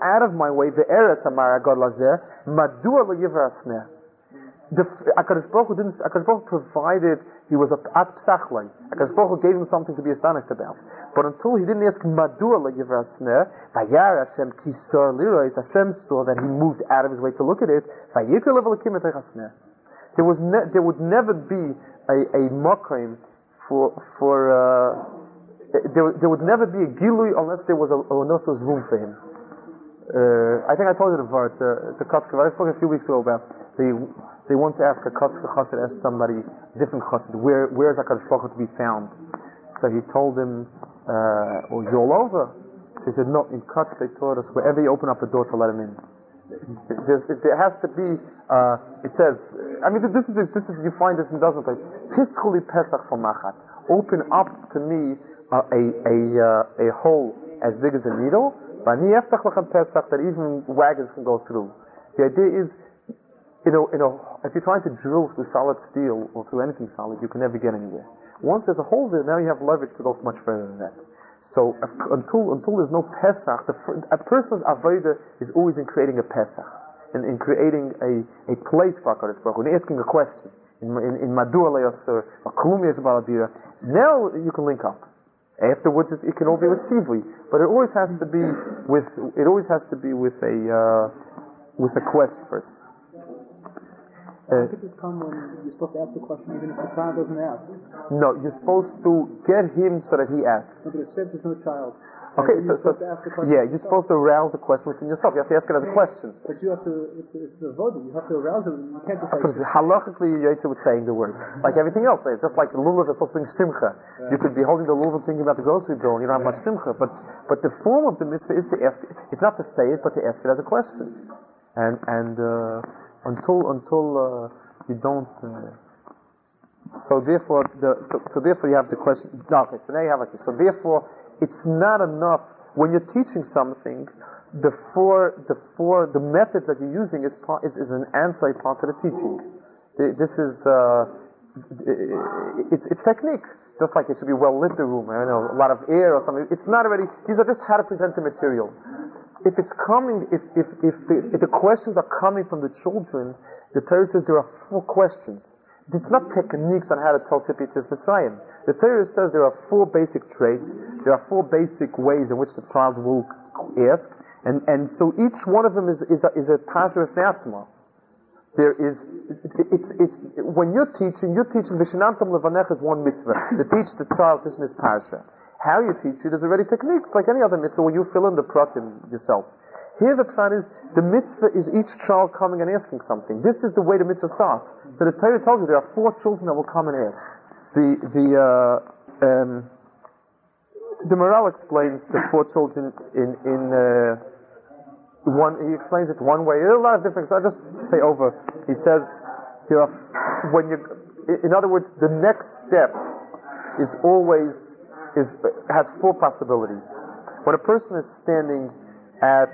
out of my way. The HaKadosh Baruch Hu didn't. HaKadosh Baruch Hu provided. He was at psachlei. HaKadosh Baruch Hu gave him something to be astonished about. But until he didn't ask Madua le'yivra asner, Vayar Hashem kisar lirois. Hashem saw that he moved out of his way to look at it. Vayikol le'v'lekim etach asner. There was ne- there would never be a a makom. For for uh, there there would never be a gilui unless there was a, unless there was room for him. Uh, I think I told you about the the Katzka. I spoke a few weeks ago about they they want to ask a Katzka chassid, ask somebody different chassid, where where is HaKadosh Baruch Hu to be found? So he told him, uh, "Oh, you're all over." He said, "No, in Katz they taught us wherever you open up a door to let him in." There's, there has to be. Uh, it says. I mean, this is this is you find this in dozens of places. Pischuli pesach for machat. Open up to me uh, a a uh, a hole as big as a needle. Vani eftach lachem pesach, that even wagons can go through. The idea is, you know, you know, if you're trying to drill through solid steel or through anything solid, you can never get anywhere. Once there's a hole there, now you have leverage to go much further than that. So uh, until until there's no pesach, the, a person's avodah is always in creating a pesach. In, in creating a, a place for HaKadosh Baruch Hu, in asking a question, in in Madua Le'asur, or Kalumi Yisabal Adira, now you can link up. Afterwards, it, it can all be with Tivli, but it always has to be with it always has to be with a uh, with a quest first. Uh, How could this come when you're supposed to ask the question, even if the child doesn't ask? No, you're supposed to get him so that he asks. No, but it says there's no child. Okay, so, so yeah, you're supposed to arouse the question within yourself. You have to ask another question. But you have to, it's, it's the vote, you have to arouse it. You can't just like... Because halachically, you're with saying the word. Like everything else, it's just like the lulav is supposed to bring simcha. You could be holding the lulav and thinking about the grocery bill, and you don't have much simcha. But but the form of the mitzvah is to ask it. It's not to say it, but to ask it as a question. And and uh, until until uh, you don't... Uh, so therefore, the so, so therefore you have the question... No, okay, so now you have like this. So therefore... It's not enough when you're teaching something. The for the for the method that you're using is part, is, is an ancillary part to the teaching. This is uh, it's it's technique. Just like it should be well lit the room. I don't know, a lot of air or something. It's not already. These are just how to present the material. If it's coming, if if if the, if the questions are coming from the children, the Torah says there are four questions. It's not techniques on how to tell Tzippi Tzitz Mitzrayim. The Torah says there are four basic traits. There are four basic ways in which the child will ask, and and so each one of them is is a, is a Tasher Asma. There is it's it's when you're teaching, you're teaching Vishnantam Levanech is one mitzvah. To teach the child this is Tasher. How you teach it is already techniques like any other mitzvah where you fill in the pratim yourself. Here the plan is, the mitzvah is each child coming and asking something. This is the way the mitzvah starts. So the Torah tells you there are four children that will come and ask. The the uh, um, the Maral explains the four children in in uh, one. He explains it one way. There are a lot of different. So I'll just say over. He says there are when you. In other words, the next step is always is has four possibilities. When a person is standing at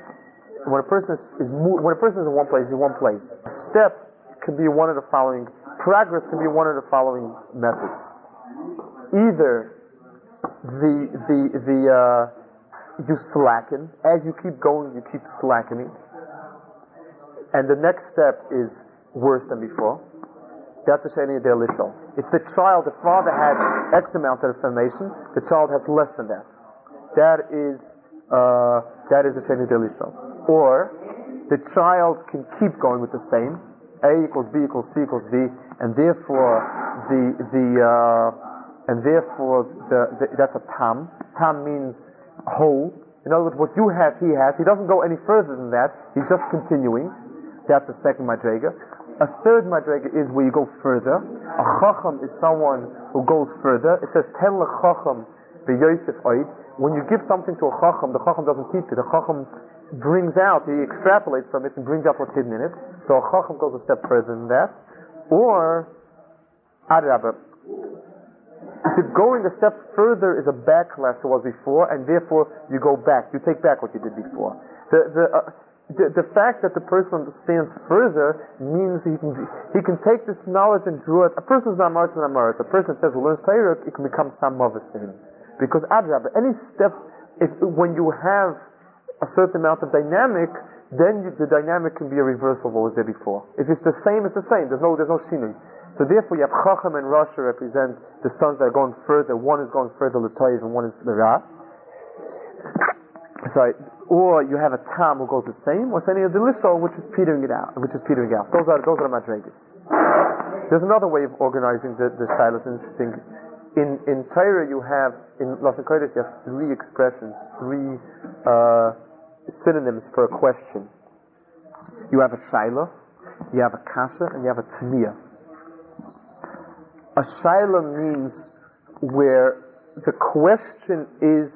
When a person is, is mo- when a person is in one place, he's in one place. Step can be one of the following. Progress can be one of the following methods. Either the the the uh, you slacken as you keep going, you keep slackening, and the next step is worse than before. That's the shani del lishol. If the child, the father had X amount of information, the child has less than that. That is uh, that is the shani del lishol. Or the child can keep going with the same. A equals B equals C equals D, and therefore the the uh, and therefore the, the that's a tam. Tam means whole. In other words, what you have, he has. He doesn't go any further than that. He's just continuing. That's the second madrega. A third madrega is where you go further. A chacham is someone who goes further. It says ten lechacham b'yosef oid. When you give something to a chacham, the chacham doesn't teach it. The chacham brings out, he extrapolates from it and brings out what's hidden in it. So a chacham goes a step further than that. Or adrabah, going a step further is a backlash to what was before, and therefore you go back. You take back what you did before. The the. Uh, The, the fact that the person understands further means he can he can take this knowledge and draw it. A person is not Maris and Amaris. A person says, who learns Torah, it can become Samavis to him. Because Adrabah, any step, if, when you have a certain amount of dynamic, then you, the dynamic can be a reversal of what was there before. If it's the same, it's the same. There's no there's no shinui. So therefore you have Chacham and Rasha represent the sons that are going further. One is going further, the Toiv, and one is the Ra. Sorry. Or you have a tam who goes the same, or any of the lishol, which is petering it out, which is petering out. Those are those are madregas. There's another way of organizing the the shilas. Interesting. In in Torah you have in Lashon Kodesh you have three expressions, three uh, synonyms for a question. You have a shilah, you have a kasha, and you have a tamia. A shilah means where the question is.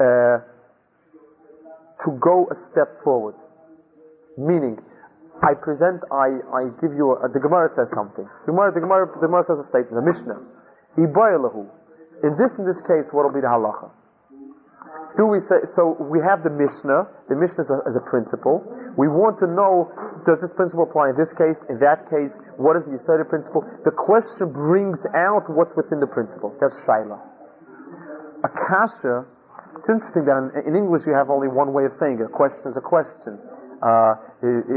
Uh, to go a step forward, meaning I present, I, I give you, a, the Gemara says something, the Gemara, the Gemara, the Gemara says a statement, a Mishnah, in this in this case what will be the halacha? Do we say, so we have the Mishnah, the Mishnah is a, is a principle, we want to know, does this principle apply in this case, in that case, what is the asserted principle? The question brings out what's within the principle, that's Shaila. A kasha, it's interesting that in, in English you have only one way of saying it. A question is a question. Uh,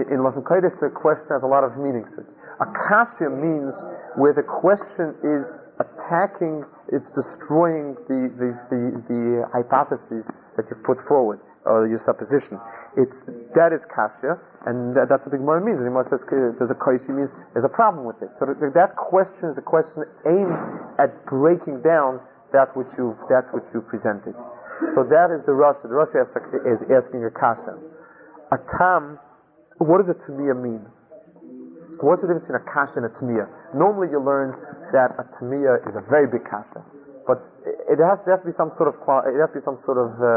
in Lashon Kodesh, a question has a lot of meanings to it. A kasha means where the question is attacking, it's destroying the, the, the, the hypotheses that you've put forward, or your supposition. It's, that is kasha, and that, that's what the Gemara means. The Gemara says there's a kasha, means there's a problem with it. So that, that question is a question aimed at breaking down that which you've, that which you presented. So that is the Rasha. The Rasha is asking a kasha. A tam, what does a tamia mean? What's the difference between a kasha and a tamia? Normally you learn that a tamia is a very big kasha, but it has to, has to be some sort of it has to be some sort of uh,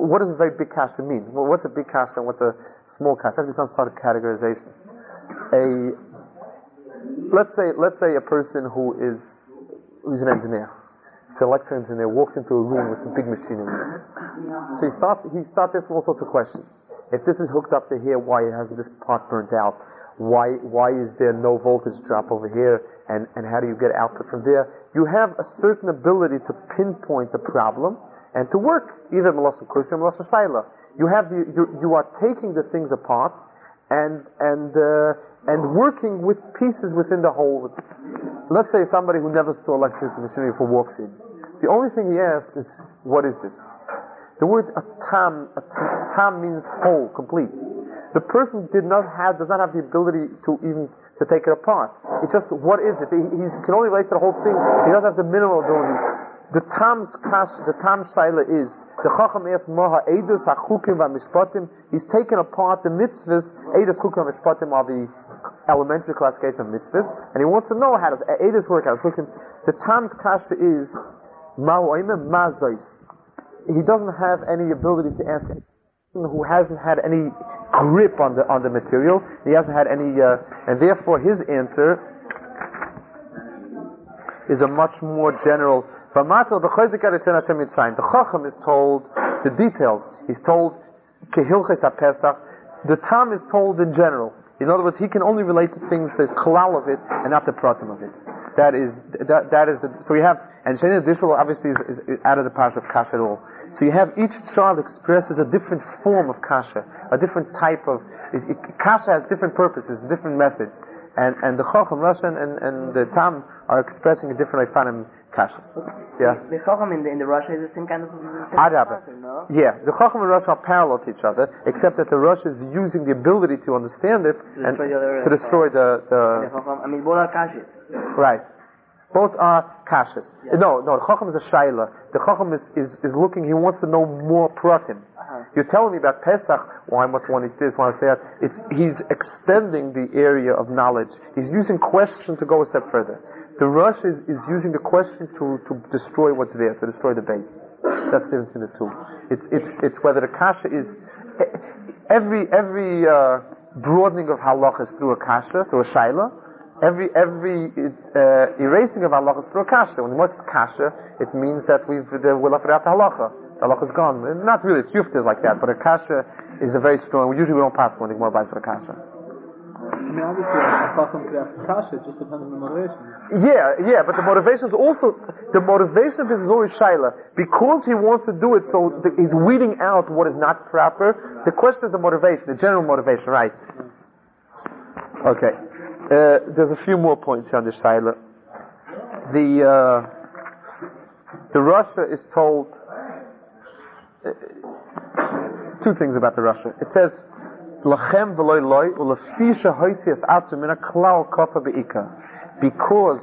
what does a very big kasha mean? Well, what's a big kasha and what's a small kasha? It has to be some sort of categorization. A let's say let's say a person who is who's an engineer. The electrical engineer walks into a room with some big machinery. So he starts, he starts asking all sorts of questions. If this is hooked up to here, why hasn't this part burnt out? Why why is there no voltage drop over here? And, and how do you get output from there? You have a certain ability to pinpoint the problem and to work either Melosha Kodesh or Melosha Shaila. You have the, you you are taking the things apart and and uh, and working with pieces within the whole. Let's say somebody who never saw electricity machinery before walks in. The only thing he asks is, what is this? The word atam, atam means whole, complete. The person did not have, does not have the ability to even, to take it apart. It's just, what is it? He, he can only relate to the whole thing. He doesn't have the minimal ability. The tam's kash, the tam shaila is, the chacham asks maha edus hachukim v'mishpatim. He's taken apart the mitzvahs, edus chukim v'mishpatim are the elementary classification of mitzvahs, and he wants to know how does edus work out. The tam's kasha is ma'u oimim ma'zois. He doesn't have any ability to ask anyone who hasn't had any grip on the on the material. He hasn't had any, uh, and therefore his answer is a much more general. The chacham is told the details. He's told Kehilchis HaPesach, the Tam is told in general. In other words, he can only relate to things the Kalal of it and not the Pratim of it. That is, that, that is the, so you have, and Sheni Dishul obviously is, is, is out of the Parsha of Kasha at all. So you have each child expresses a different form of Kasha, a different type of, it, it, Kasha has different purposes, different methods. And, and the Chacham Russian and, and the Tam are expressing a different Eifanim Kasha. Yeah? The Chacham in the, in the Russia is the same kind of, the same no? Yeah, the Chacham and Russia are parallel to each other, except that the Russia is using the ability to understand it to and destroy the other, to destroy the, the, the Chacham, I mean, both are Kashas. Right. Both are Kashas. Yes. No, no, the Chacham is a Shaila. The Chacham is, is, is looking, he wants to know more Pratim. Uh-huh. You're telling me about Pesach, why must one eat this, why must that? It's, he's extending the area of knowledge. He's using question to go a step further. The Rosh is, is using the question to, to destroy what's there, to destroy the base. That's the difference in the two. It's, it's, it's whether the Kasha is... Every, every uh, broadening of Halach is through a Kasha, through a Shaila. Every every uh, erasing of halacha is through a kasha. When what's kasha, it means that we've uh, we'll offer out the halacha. The halacha is gone. Not really. It's yufta like that, but a kasha is a very strong. Usually we don't pass one anymore by for a kasha. I mean, obviously, a chacham could have kasha. It just depends on the motivation. Yeah, yeah, but the motivation is also the motivation of this is always shaila because he wants to do it. So the, he's weeding out what is not proper. The question is the motivation, the general motivation, right? Okay. Uh, there's a few more points on this Shaila. The uh, the Rasha is told uh, two things about the Rasha. It says lachem v'loy loy ulafisha hoysias atzum mina klal kofa beika, because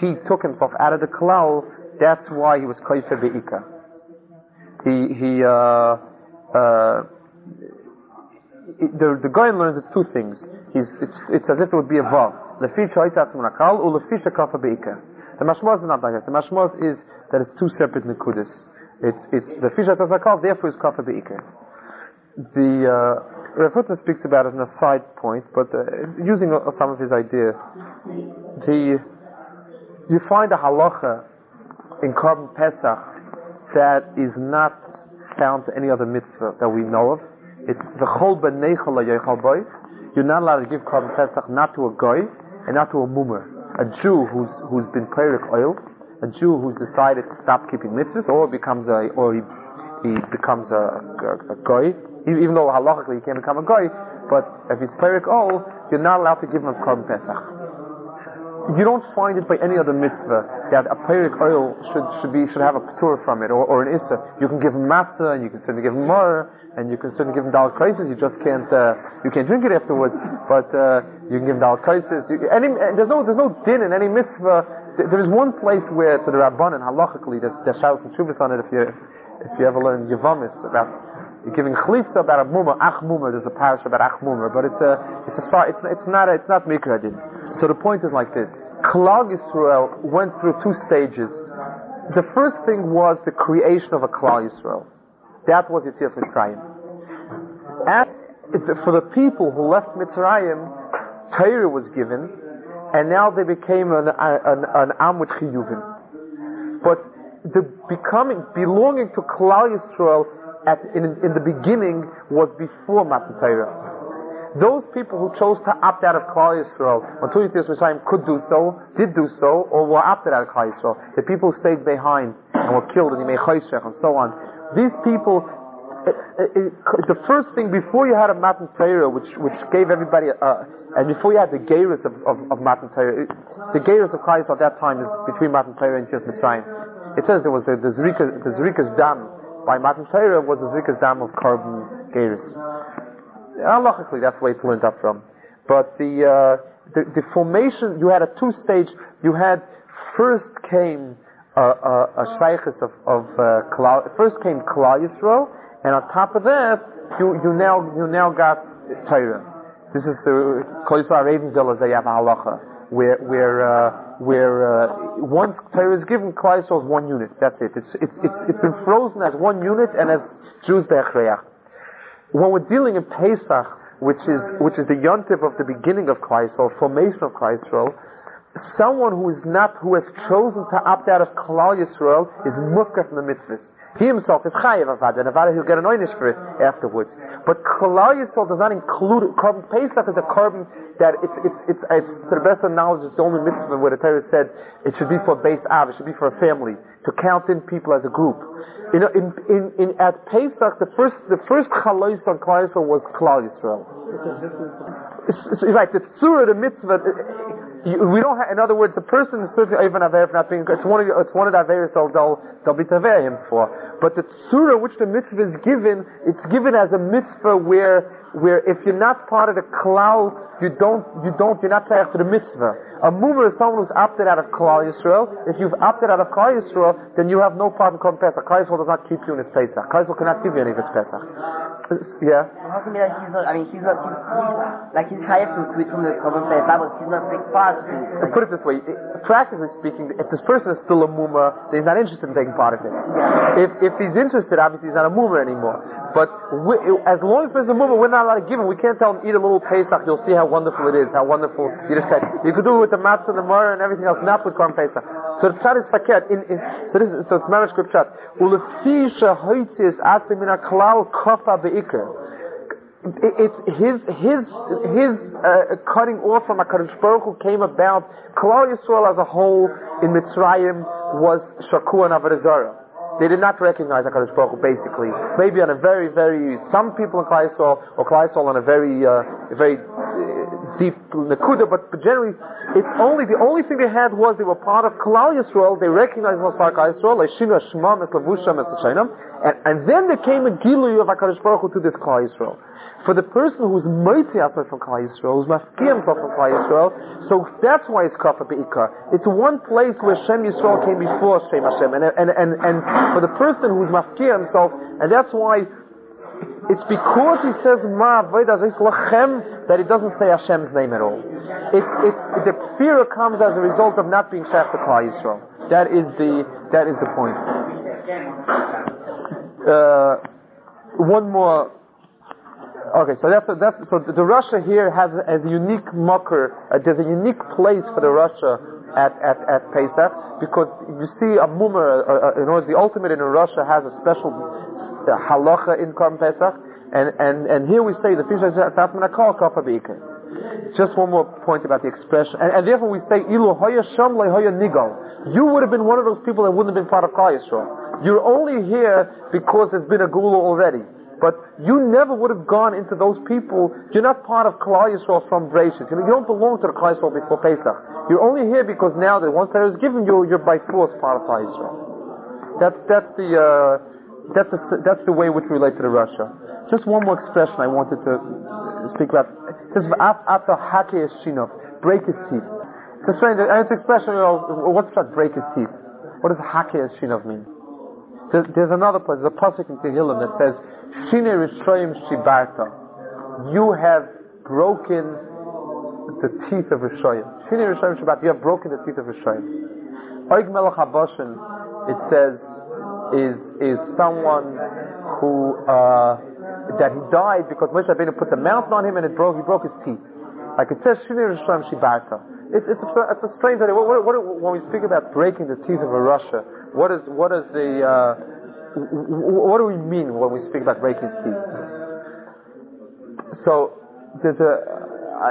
he took himself out of the klal. That's why he was kofa beika. He he uh, uh, the the guy learns it's two things. It's, it's, it's as if it would be a vav. The mashmos is not like that. The mashmos is that it's two separate nekudas. It's it's the fisha tazakal. Therefore, it's kafa beikar. The uh, Rav Hutton speaks about it in a side point, but uh, using uh, some of his ideas, the you find a halacha in Korban Pesach that is not found to any other mitzvah that we know of. It's the chol b'neicha layochal boy. You're not allowed to give Korban Pesach not to a goy and not to a mummer, a Jew who's who's been peric oil, a Jew who's decided to stop keeping mitzvahs, or becomes a or he, he becomes a, a, a goy. Even though halachically he can't become a goy, but if he's peric oil, you're not allowed to give him a Korban Pesach. You don't find it by any other mitzvah that a peric oil should should be should have a patur from it or, or an issa. You can give him matzah and you can certainly give him mar. And you can certainly give him dalek kaisis. You just can't, uh, you can't drink it afterwards. But uh, you can give him dalek kaisis. Any, there's no, there's no din in any mitzvah. There is one place where, to the rabbanan halachically, there's there's shalos and shuvas on it. If you, if you ever learn Yevamis about giving chlifta about a mummer, ach mummer. There's a parish about ach mummer, but it's a, it's a, it's it's not, a, it's not mikra din. So the point is like this: Klal Yisrael went through two stages. The first thing was the creation of a Klal Yisrael. That was Yetzias Mitzrayim. And for the people who left Mitzrayim, Torah was given, and now they became an an, an Am with Chiyuvim. But the becoming, belonging to Klal Yisrael at, in, in the beginning was before Matan Torah. Those people who chose to opt out of Klal Yisrael, until Yetzias Mitzrayim could do so, did do so, or were opted out of Klal Yisrael. The people who stayed behind and were killed in Yimei Choshech and so on. These people, it, it, it, the first thing before you had a Matan Torah, which which gave everybody, uh, and before you had the Geiris of, of, of Matan Torah, the Geiris of Klal Yisrael at that time is between Matan Torah and Yetzias Mitzrayim. It says there was the Zerikas Dam by Matan Torah was the Zerikas Dam of Korban Geiris. Logically, that's where it's learned up from. But the, uh, the the formation, you had a two-stage. You had first came uh, uh, a shaykhis of of uh, Klal, first came Klal Yisrael, and on top of that, you you now you now got Torah. This is the Klal Yisrael Ravensdale Zayav Halacha, where where uh, where uh, once Torah is given, Klal Yisrael is one unit. That's it. It's it's it's, it's been frozen as one unit and as Jews be'achreach. When we're dealing in Pesach, which is which is the yontif of the beginning of Klal Yisrael, formation of Klal Yisrael, someone who is not who has chosen to opt out of Klal Yisrael is mufka from the mitzvahs. He himself is chayiv of Aden, and he'll get an oynish for it afterwards. But Kalal Yisrael does not include carbon. Pesach is a carbon that it's it's it's, it's to the best of knowledge it's the only mitzvah where the Torah said it should be for a base av, it should be for a family to count in people as a group. You know, in in, in at Pesach the first the first Kalal Yisrael on Kalal Yisrael was Kalal Yisrael. It's, it's, it's like the tzura, the mitzvah. It, it, We don't have, in other words, the person is certainly even aver for not being, it's one of the, it's one of the averis they'll, they'll be taver him for. But the tzura which the mitzvah is given, it's given as a mitzvah where, where if you're not part of the klal, you don't, you don't, you're not taver to the mitzvah. A mumer is someone who's opted out of klal Yisrael. If you've opted out of klal Yisrael, then you have no part in klal Pesach. Klal Yisrael does not keep you in his Pesach. Klal Yisrael cannot give you any of his Pesach. Yeah? Well, how can be like he's not, I mean, he's not, he's, he's, like he's higher from, from the common Pesach, but he's not big part. To put it this way, practically speaking, if this person is still a muma, then he's not interested in taking part of it. If if he's interested, obviously he's not a muma anymore. But we, as long as there's a muma, we're not allowed to give him. We can't tell him, eat a little Pesach, you'll see how wonderful it is, how wonderful Yiddishkeit. You could do it with the matzah, the mara, and everything else, not with Korban Pesach. So the pshat is faket. In, in, so, this is, so it's marriage group pshat. It, it, his his his uh, cutting off from HaKadosh Baruch Hu came about. Klal Yisrael as a whole in Mitzrayim was shaku and avodah zarah. They did not recognize HaKadosh Baruch Hu basically. Maybe on a very very some people in Klal Yisrael or Klal Yisrael on a very uh, very uh, deep nekuda, but generally it's only the only thing they had was they were part of Klal Yisrael. They recognized them as part of Klal Yisrael. And and then there came a gilui of HaKadosh Baruch Hu to this Klal Yisrael. For the person who's moitzi himself from Klal Yisrael, who's mafki himself from Klal Yisrael, so that's why it's kafa beikar. It's one place where Shem Yisrael came before Shem Hashem, and and and, and for the person who's mafki himself, and that's why it's because he says ma avodah zeis lachem that he doesn't say Hashem's name at all. It's it's the fear comes as a result of not being shaykh to Klal Yisrael. That is the that is the point. Uh, one more. Okay, so that's that's so the Russia here has a, has a unique mocker. Uh, there's a unique place for the Russia at at at Pesach because you see a mummer, uh, uh, in order the ultimate in Russia has a special uh, halacha in Korban Pesach, and and and here we say the fisher call kafa beikar. Just one more point about the expression, and, and therefore we say ilu hoya sham le hoya nigal. You would have been one of those people that wouldn't have been part of Klal Yisrael. You're only here because there's been a gula already. But you never would have gone into those people. You're not part of Klal Yisrael from Breshit. You know, you don't belong to the Klal Yisrael before Pesach. You're only here because now that once Torah is given you, you're by force part of Klal Yisrael. That's that's the uh, that's the, that's the way which we relate to the Russia. Just one more expression I wanted to speak about. This is after hake eshinov, break his teeth. It's a strange. It's an expression. You know, what's that? Break his teeth. What does hake eshinov mean? There's, there's another place. There's a pasuk in Tehillim that says. Shine Rishoyim Shibarta. You have broken the teeth of Rishoyim. Shine Rishoyim Shibarta. You have broken the teeth of Rishoyim. Oig Melech Habashin, it says, is is someone who uh, that he died because Moshe Rabbeinu put the mountain on him and it broke. He broke his teeth. Like it says, Shine Rishoyim Shibarta. It's it's a, it's a strange idea. What, what, what, when we speak about breaking the teeth of a Russia, what is what is the uh, what do we mean when we speak about breaking teeth? So there's a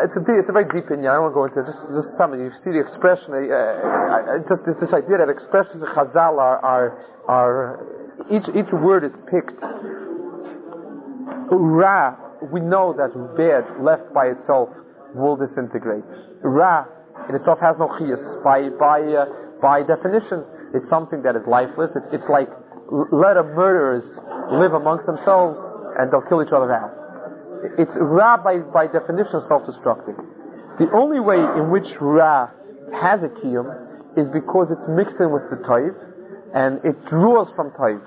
it's a it's a very deep idea. I don't want to go into it. Just just something. You see the expression. Uh, just this, this idea that expressions of Chazal are, are are each each word is picked. Ra, we know that bad left by itself will disintegrate. Ra in itself has no chiyus. By by uh, by definition, it's something that is lifeless. It's it's like let a murderers live amongst themselves and they'll kill each other out. It's Ra by, by definition self-destructive. The only way in which Ra has a kiyum is because it's mixed in with the Taiv and it draws from Taiv.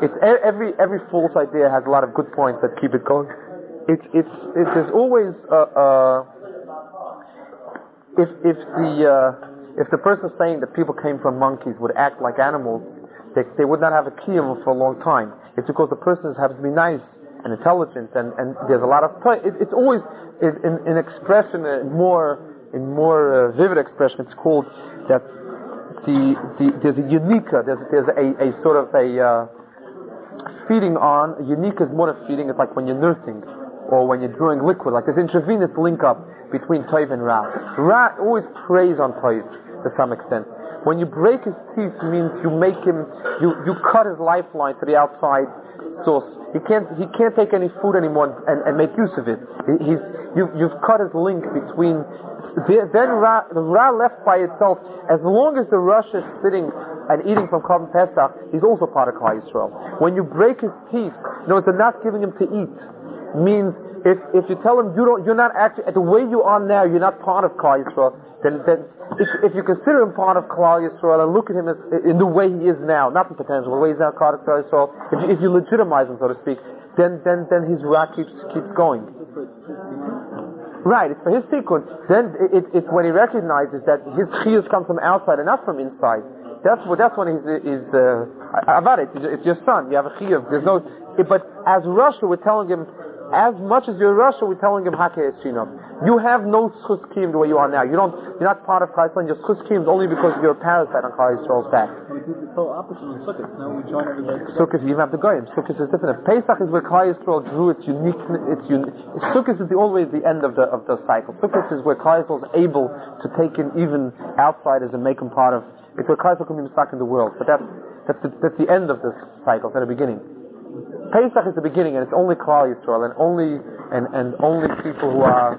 It's every every false idea has a lot of good points that keep it going. It's it's it, there's always uh, uh, if if the uh, if the person saying that people came from monkeys would act like animals. They, they would not have a kiyum for a long time. It's because the person has to be nice and intelligent, and, and there's a lot of. It, it's always in an expression, a more in more uh, vivid expression. It's called that the the there's a unique, there's there's a, a sort of a uh, feeding on, unique is more of feeding, it's like when you're nursing or when you're drawing liquid, like this intravenous link up between Tov and Ra. Ra always preys on Tov to some extent. When you break his teeth means you make him, you, you cut his lifeline to the outside source. He can't, he can't take any food anymore and, and make use of it. He's, you, you've cut his link between, then Ra, the Ra left by itself, as long as the Rush is sitting and eating from Korban Pesach, he's also part of Klal Yisrael. When you break his teeth, you know, it's not giving him to eat, means if, if you tell him you don't, you're not actually, the way you are now, you're not part of Klal Yisrael, then, then, If, if you consider him part of Klal Yisrael and look at him as, in the way he is now, not the potential, the way he's now part of Klal Yisrael, if you, if you legitimize him, so to speak, then then then his Ra keeps keeps going. Right, it's for his sequence. Then it, it, it's when he recognizes that his chiyus comes from outside and not from inside. That's what that's when he's is uh, about it. It's your son. You have a chiyus. There's no. It, but as Russia, we're telling him. As much as you're Russia, we're telling him Hakei Eshinov. You have no schuskiyim the way you are now. You don't. You're not part of Klal Yisrael. Your schuskiyim is only because you're a parasite on Klal Yisrael's back. We do the total opposite on Sukkot. Now we join everybody. Sukkot, you even have to go in. Sukkot is different. Pesach is where Klal Yisrael drew its unique. Its un, Sukkot is the, always the end of the of the cycle. Sukkot is where Klal Yisrael is able to take in even outsiders and make them part of. It's where Klal Yisrael can be stuck in the world. But that's that's the, that's the end of this cycle. It's at the beginning. Pesach is the beginning, and it's only Klal Yisrael, and only and and only people who are.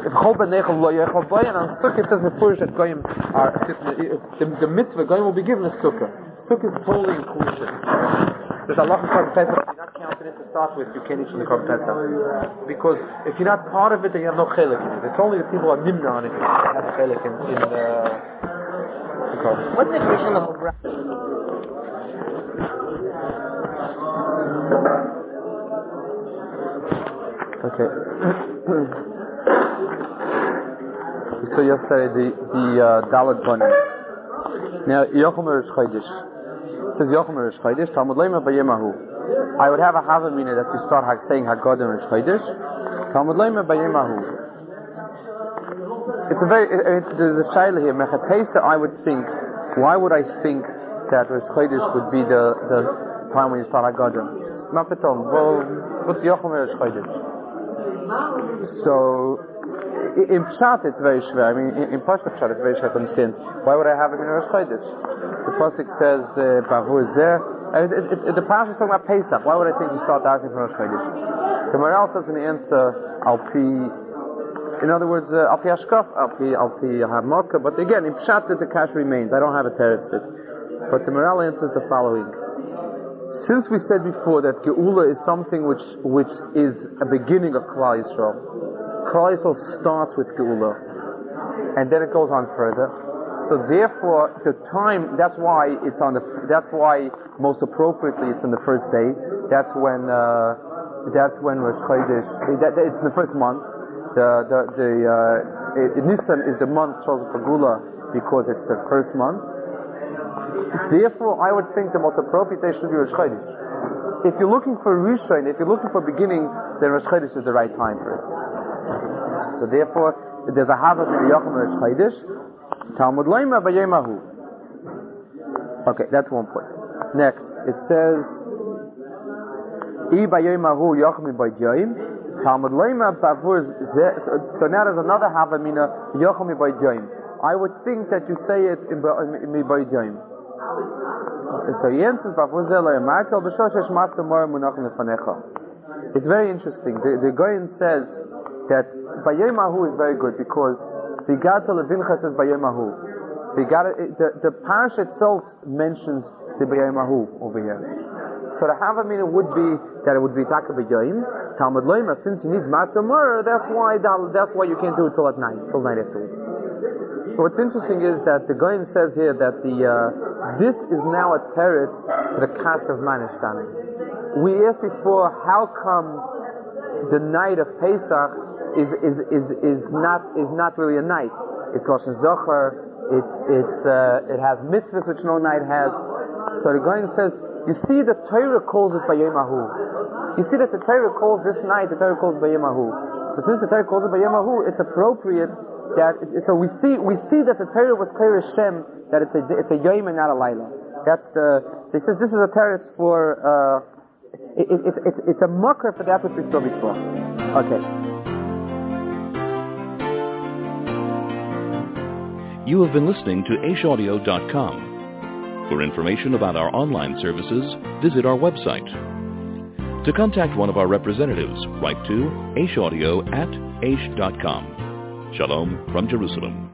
If Chol Benechol Lo Yechol Boyan, on Sukkot it says the Purish that Goyim are the, the mitzvah Goyim will be given as Sukkah. Sukkah is totally inclusive. There's a lot of Korban Pesach. If you're not counted in to start with, you can't eat from the Korban Pesach, because if you're not part of it, then you have no chelik in it. It's only the people who are nimna on it that have chelik in, in the. What's the question of Okay. So yesterday the the uh, Dalet Bunny. Now Yochmer is Chodesh. Says Yochmer is Chodesh. Talmud Leima Bayemahu. I would have a havamina that you start saying Hagadim is Chodesh. Talmud Leima Bayemahu. It's a very it's, there's a shaila here. Mechatesa. I would think. Why would I think that Rosh Chodesh would be the the time when you start Hagadim? Mapetom. Well, what's Yochmer is Chodesh? So, in Pshat it's very schwer. I mean, in Pashto Pshat it's very schwer to understand. Why would I have it in Rosh Chodesh? The Pasuk says, Bahu is there. The Pasuk is talking about Pesach. Why would I think you start davening from Rosh Chodesh? The Maral says in the answer, Al Pi, in other words, Al Pi Hashkaf, Al Pi, Al Pi Hamokah. But again, in Pshat the cash remains. I don't have a teretz bit. But the Maral answers the following. Since we said before that Geula is something which which is a beginning of Klal Yisrael, Klal Yisrael starts with Geula, and then it goes on further. So therefore, the time that's why it's on the that's why most appropriately it's on the first day. That's when uh, that's when Rosh Chodesh. That, that, it's in the first month. The the the uh, Nisan is the month chosen for Geula because it's the first month. Therefore, I would think the most appropriate day should be Rosh Chodesh. If you're looking for Rishon, if you're looking for beginning, then Rosh Chodesh is the right time for it. So therefore, there's a Havah in the Yochum Rosh Chodesh. Talmud Leima Bayemahu. Okay, that's one point. Next, it says, I Bayemahu Yochum Bayjoim. Talmud Leima Bavur Zeh. So now there's another Havah Mina Yochum Bayjoim. I would think that you say it in Mibayim. So he answers, it's very interesting. The, the Goyen says that Bayemahu is very good because Vigata Levincha says Bayemahu. The, the parish itself mentions the Bayemahu over here. So the Havamina would be that it would be Taka Bayim. Talmud Leima, since you need Matamur, that's why that's why you can't do it till at night, till night afterwards. So what's interesting is that the Goyen says here that the uh, this is now a teretz to the Kash of Manishtanim. We asked before how come the night of Pesach is is is, is not is not really a night. It's Lashon Zocher. It's it's uh, it has mitzvahs which no night has. So the Goyen says, you see the Torah calls it Bayemahu. You see that the Torah calls this night the Torah calls Bayemahu. So since the Torah calls it Bayemahu, it's appropriate. That so we see we see that the Torah was Torah Shem, that it's a it's a Yom and not a Laila. That's the. They says this is a teretz for uh, it, it, it, it's a mocker for that which we saw before. Okay. You have been listening to aish audio dot com. For information about our online services, visit our website. To contact one of our representatives, write to aish audio at aish dot com. Shalom from Jerusalem.